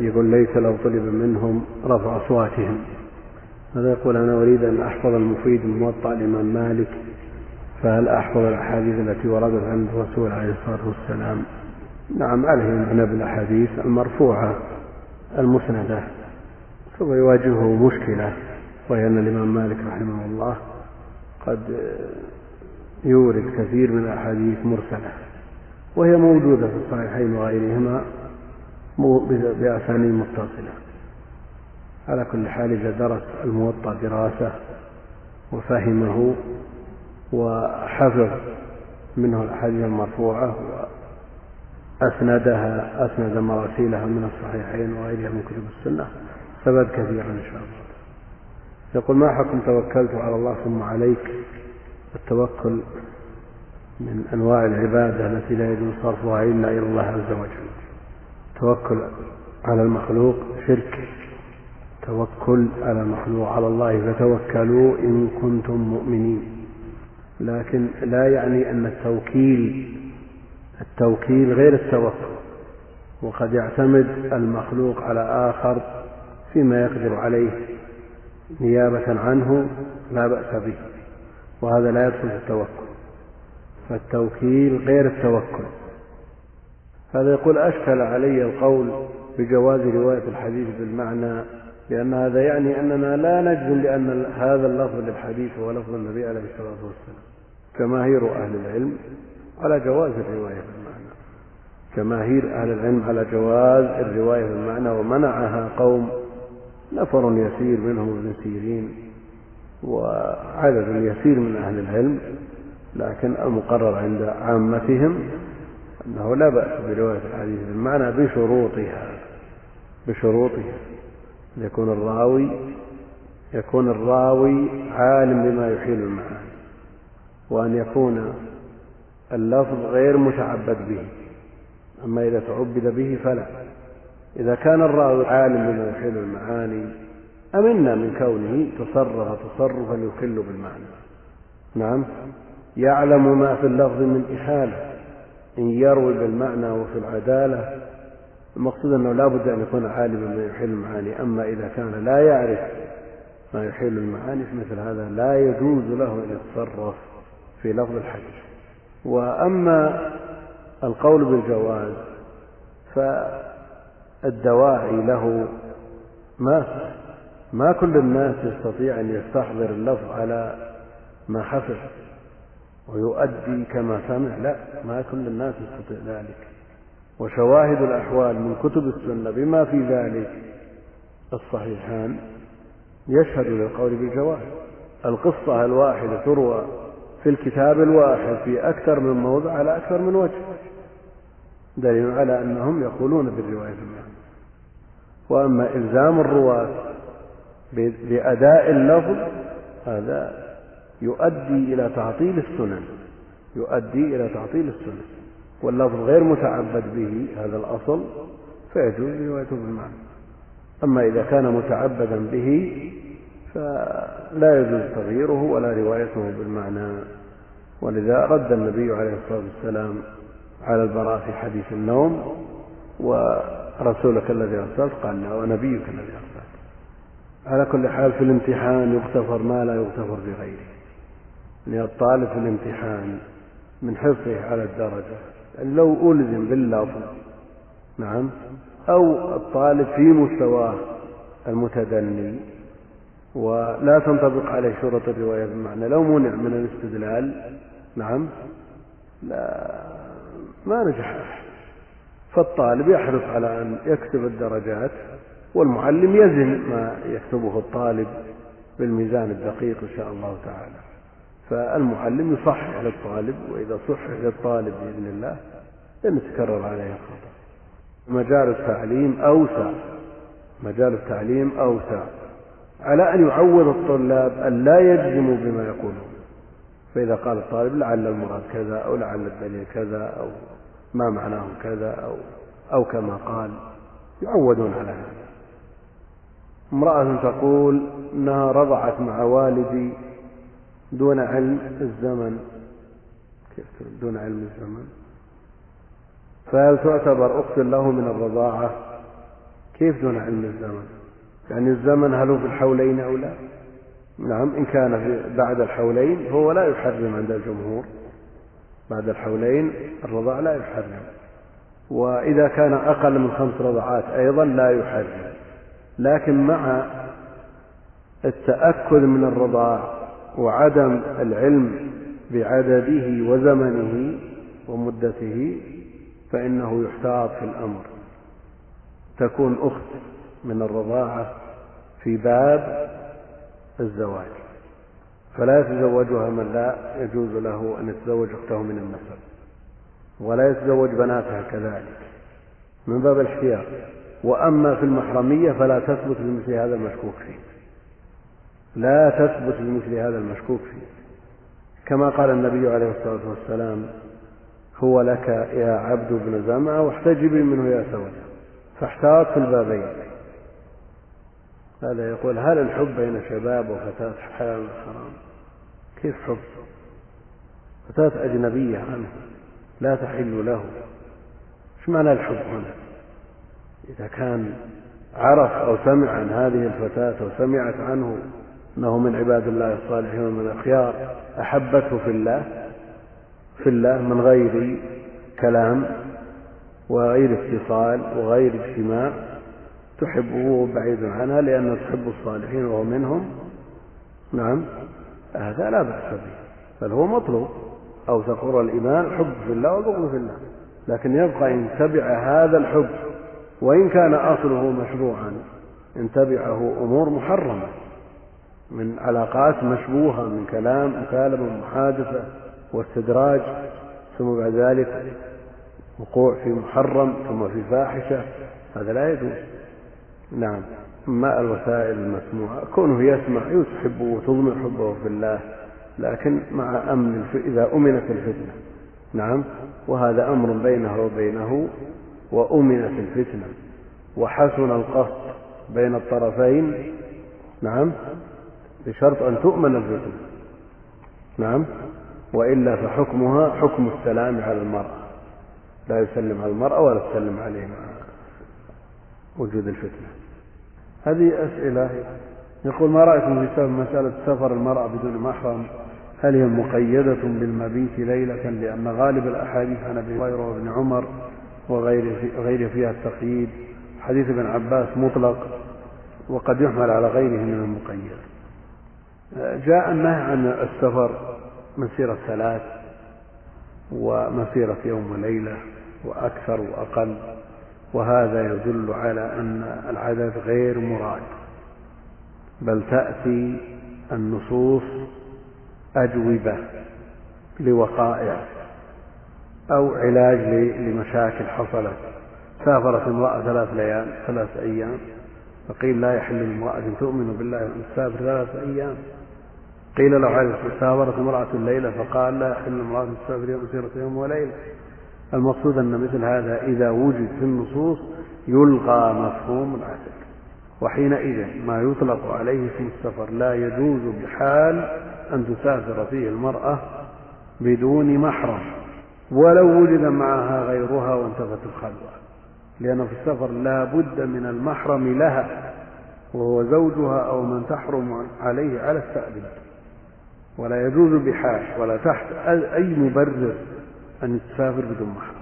يقول ليت لو طلب منهم رفع أصواتهم. هذا يقول أنا أريد أن أحفظ المفيد من موطأ الإمام مالك، فهل أحفظ الأحاديث التي وردت عن الرسول عليه الصلاة والسلام؟ نعم، ألهمنا بالأحاديث المرفوعة المسندة، ثم يواجهه مشكلة وهي أن الإمام مالك رحمه الله قد يورد كثير من الأحاديث مرسلة وهي موجودة في الصحيحين وغيرهما بأسانيد متصلة. على كل حال، إذا درس الموطأ دراسة وفهمه وحفظ منه الأحاديث المرفوعة وأسندها، أسند مراسيلها من الصحيحين وغيرها من كتب السنة، سبب كثيرا إن شاء الله. يقول ما حكم توكلت على الله ثم عليك؟ التوكل من أنواع العبادة التي لا يجوز صرفها إلا إلى الله عز وجل. توكل على المخلوق شرك، توكل على المخلوق على الله فتوكلوا إن كنتم مؤمنين، لكن لا يعني أن التوكيل التوكيل غير التوكل، وقد يعتمد المخلوق على آخر فيما يقدر عليه نيابة عنه لا بأس به، وهذا لا يدخل في التوكل، فالتوكيل غير التوكل. هذا يقول أشكل علي القول بجواز رواية الحديث بالمعنى، لأن هذا يعني أننا لا نجزم لأن هذا اللفظ للحديث هو لفظ النبي عليه الصلاة والسلام. جماهير أهل العلم على جواز الرواية بالمعنى، جماهير أهل العلم على جواز الرواية بالمعنى، ومنعها قوم نفر يسير منهم ابن سيرين وعدد يسير من أهل العلم، لكن المقرر عند عامتهم أنه لا بأس برواية الحديث بالمعنى بشروطها بشروطها يكون الراوي يكون الراوي عالم بما يحيل المعنى، وأن يكون اللفظ غير متعبد به، أما إذا تعبد به فلا. إذا كان الراوي عالم بما يحيل المعاني أمنا من كونه تصرف تصرفا يخل بالمعنى، نعم، يعلم ما في اللفظ من إحالة إن يروي بالمعنى وفي العدالة. المقصود أنه لا بد أن يكون عالما بما يحيل المعاني، أما إذا كان لا يعرف ما يحيل المعاني فمثل هذا لا يجوز له أن يتصرف في لفظ الحديث. وأما القول بالجواز فالدواعي له ما ما كل الناس يستطيع أن يستحضر اللفظ على ما حفظ ويؤدي كما سمع، لا، ما كل الناس يستطيع ذلك، وشواهد الأحوال من كتب السنة بما في ذلك الصحيحان يشهد للقول بالجواز. القصة الواحدة تروى في الكتاب الواحد في أكثر من موضع على أكثر من وجه، دليل على أنهم يقولون بالرواية بالمعنى. وأما إلزام الرواة بأداء اللفظ هذا يؤدي إلى تعطيل السنن يؤدي إلى تعطيل السنن واللفظ غير متعبد به، هذا الأصل، فيجوز روايته بالمعنى. أما إذا كان متعبدا به فلا يجوز تغييره ولا روايته بالمعنى. ولذا رد النبي عليه الصلاة والسلام على البراء في حديث النوم: ورسولك الذي أرسلت، قال: لا، ونبيك الذي أرسلت. على كل حال، في الامتحان يغتفر ما لا يغتفر بغيره، لأن الطالب في الامتحان من حرصه على الدرجة، لو ألزم باللفظ، نعم، أو الطالب في مستواه المتدني ولا تنطبق عليه شروط الرواية بالمعنى، لو منع من الاستدلال، نعم، لا ما نجح. فالطالب يحرص على أن يكتب الدرجات، والمعلم يزن ما يكتبه الطالب بالميزان الدقيق إن شاء الله تعالى. فالمعلم يصحح للطالب، وإذا صحح للطالب بإذن الله لن يتكرر عليه الخطأ. مجال التعليم أوسع مجال التعليم أوسع على أن يعود الطلاب أن لا يجزموا بما يقولون. فإذا قال الطالب لعل المراد كذا أو لعل الدليل كذا أو ما معناه كذا أو, أو كما قال، يعودون على هذا. امرأة تقول إنها رضعت مع والدي دون علم الزمن. كيف دون علم الزمن؟ فهل تعتبر أخت له من الرضاعة؟ كيف دون علم الزمن؟ يعني الزمن هل هو في الحولين أو لا؟ نعم، إن كان بعد الحولين هو لا يحرم عند الجمهور، بعد الحولين الرضاع لا يحرم، وإذا كان أقل من خمس رضعات أيضا لا يحرم، لكن مع التأكد من الرضاع وعدم العلم بعدده وزمنه ومدته فإنه يحتاط في الأمر. تكون أخت من الرضاعة في باب الزواج، فلا يتزوجها من لا يجوز له أن يتزوج أخته من النسب، ولا يتزوج بناتها كذلك من باب الاحتياط. وأما في المحرمية فلا تثبت بمثل هذا المشكوك فيه، لا تثبت بمثل هذا المشكوك فيه، كما قال النبي عليه الصلاة والسلام: هو لك يا عبد بن زمعة واحتجبي منه يا سوداء. فاحتاط في البابين. هذا يقول: هل الحب بين شباب وفتاة حلال وحرام؟ كيف حب فتاة أجنبية عنه لا تحل له؟ ايش معنى الحب هنا؟ إذا كان عرف أو سمع عن هذه الفتاة أو سمعت عنه أنه من عباد الله الصالحين ومن الخيار، أحبته في الله في الله من غير كلام وغير اتصال وغير اجتماع، تحبه بعيد عنها لأنه تحب الصالحين وهو منهم. نعم، هذا لا بأس به، بل هو مطلوب. أو تقر الإيمان حب في الله وبغض في الله، لكن يبقى إن تبع هذا الحب وإن كان أصله مشروعا إن تبعه أمور محرمة من علاقات مشبوهة من كلام مكالمة محادثة واستدراج، ثم بعد ذلك وقوع في محرم ثم في فاحشة، هذا لا يجوز. نعم، ما الوسائل المسموعة كونه يسمع يسحبه وتضمن حبه في الله، لكن مع أمن إذا أمنت الفتنة. نعم، وهذا أمر بينه وبينه، وأمنت الفتنة وحسن القصد بين الطرفين. نعم، بشرط أن تؤمن الفتنة. نعم، وإلا فحكمها حكم السلام على المرأة، لا يسلم على المرأة ولا يسلم عليه مع وجود الفتنة. هذه أسئلة. يقول: ما رأيكم في مسألة سفر المرأة بدون محرم؟ هل هي مقيدة بالمبيت ليلة؟ لأن غالب الأحاديث عن أبي هريرة وابن عمر وغير فيها التقييد، حديث ابن عباس مطلق، وقد يحمل على غيره من المقيد. جاء النهي عن السفر مسيرة ثلاث ومسيرة يوم وليلة وأكثر وأقل، وهذا يدل على أن العدد غير مراد، بل تأتي النصوص أجوبة لوقائع أو علاج لمشاكل حصلت. سافرت امرأة ثلاث ليال ثلاث أيام، فقيل لا يحل لامرأة تؤمن بالله أن تسافر ثلاث أيام. قيل له: سافرت امرأة الليلة، فقال لا يحل لامرأة أن تسافر مسيرة يوم وليلة. المقصود أن مثل هذا إذا وجد في النصوص يلغى مفهوم العدد، وحينئذ ما يطلق عليه في السفر لا يجوز بحال أن تسافر فيه المرأة بدون محرم، ولو وجد معها غيرها وانتفت الخلوة، لأن في السفر لا بد من المحرم لها وهو زوجها أو من تحرم عليه على التأبيد، ولا يجوز بحال ولا تحت أي مبرر أن تسافر بدون محرم.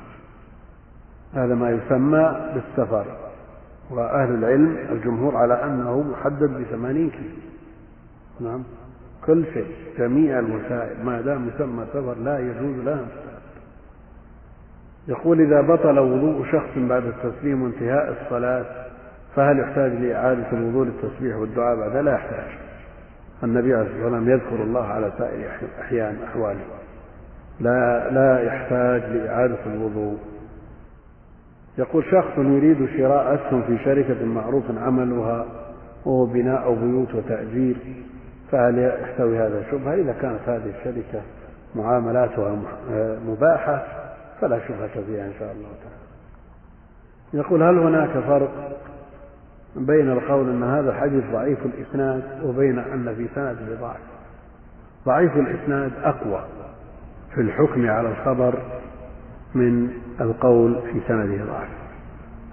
هذا ما يسمى بالسفر، وأهل العلم الجمهور على أنه محدد بثمانين كيلو. نعم، كل شيء جميع الوسائل ما دام يسمى سفر لا يجوز لها. يقول: إذا بطل وضوء شخص بعد التسليم وانتهاء الصلاة فهل يحتاج لإعادة الوضوء للتسبيح والدعاء بعد؟ لا يحتاج، النبي عليه الصلاة والسلام يذكر الله على سائر أحيان أحواله، لا لا يحتاج لإعادة الوضوء. يقول: شخص يريد شراء أسهم في شركة معروف عملها وهو بناء بيوت وتأجير، فهل يحتوي هذا الشبهة؟ إذا كانت هذه الشركة معاملاتها مباحة فلا شبهة فيها إن شاء الله تعالى. يقول: هل هناك فرق بين القول أن هذا الحديث ضعيف الإسناد وبين أن في سنده ضعف؟ ضعيف الإسناد أقوى في الحكم على الخبر من القول في سنده ضعف.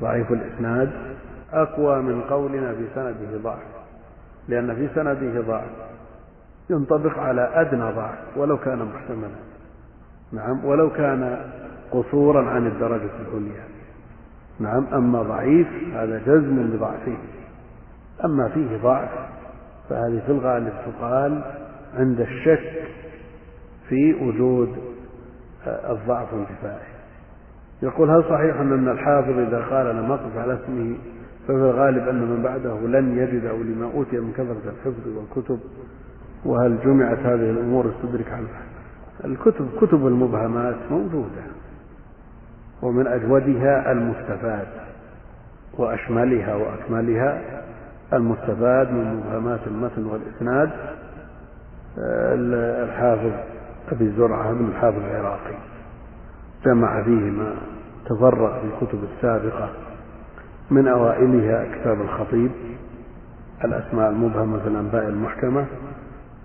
ضعيف الإسناد أقوى من قولنا في سنده ضعف، لأن في سنده ضعف ينطبق على أدنى ضعف ولو كان محتملا، نعم، ولو كان قصورا عن الدرجة العليا، نعم. أما ضعيف هذا جزم بضعفه، أما فيه ضعف فهذه في الغالب تقال عند الشك في وجود الضعف انتفاعي. يقول: هل صحيح أن الحافظ إذا قال لم أقف على اسمه ففي الغالب أن من بعده لن يجد أو لما أوتي من كثرة الحفظ والكتب؟ وهل جمعت هذه الأمور استدرك عنها؟ الكتب كتب المبهمات موجودة، ومن أجودها المستفاد وأشملها وأكملها المستفاد من مبهمات المتن والإسناد الحافظ أبي زرعة بن الحافظ العراقي، جمع فيه ما تفرق في الكتب السابقة، من أوائلها كتاب الخطيب الأسماء المبهمة في الأنباء المحكمة،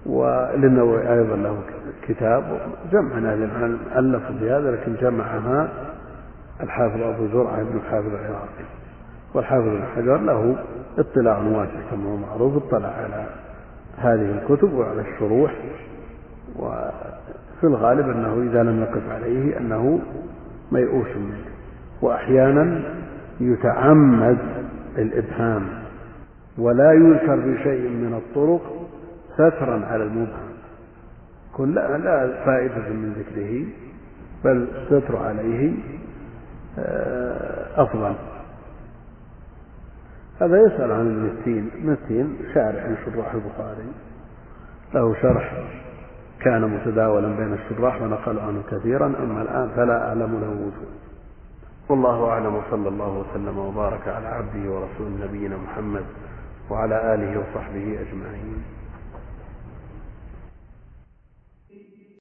وللنووي أيضا له كتاب، جمعنا للعلم ألفوا بهذا، لكن جمعها الحافظ أبو زرعة بن الحافظ العراقي. والحافظ بن حجر له اطلاع واسع كما هو معروف، اطلع على هذه الكتب وعلى الشروح، وفي الغالب أنه إذا لم يقف عليه أنه ميؤوس منه، وأحيانا يتعمد الإبهام ولا ينكر بشيء من الطرق سترا على المبهم، كن لا, لا فائدة من ذكره، بل ستر عليه أفضل. هذا يسأل عن المتين. المتين شارح من شراح البخاري، له شرح كان متداولا بين الشراح ونقل عنه كثيرا، أما الآن فلا أعلم له وجود. والله أعلم، وصلى الله وسلم وبارك على عبده ورسول نبينا محمد وعلى آله وصحبه أجمعين.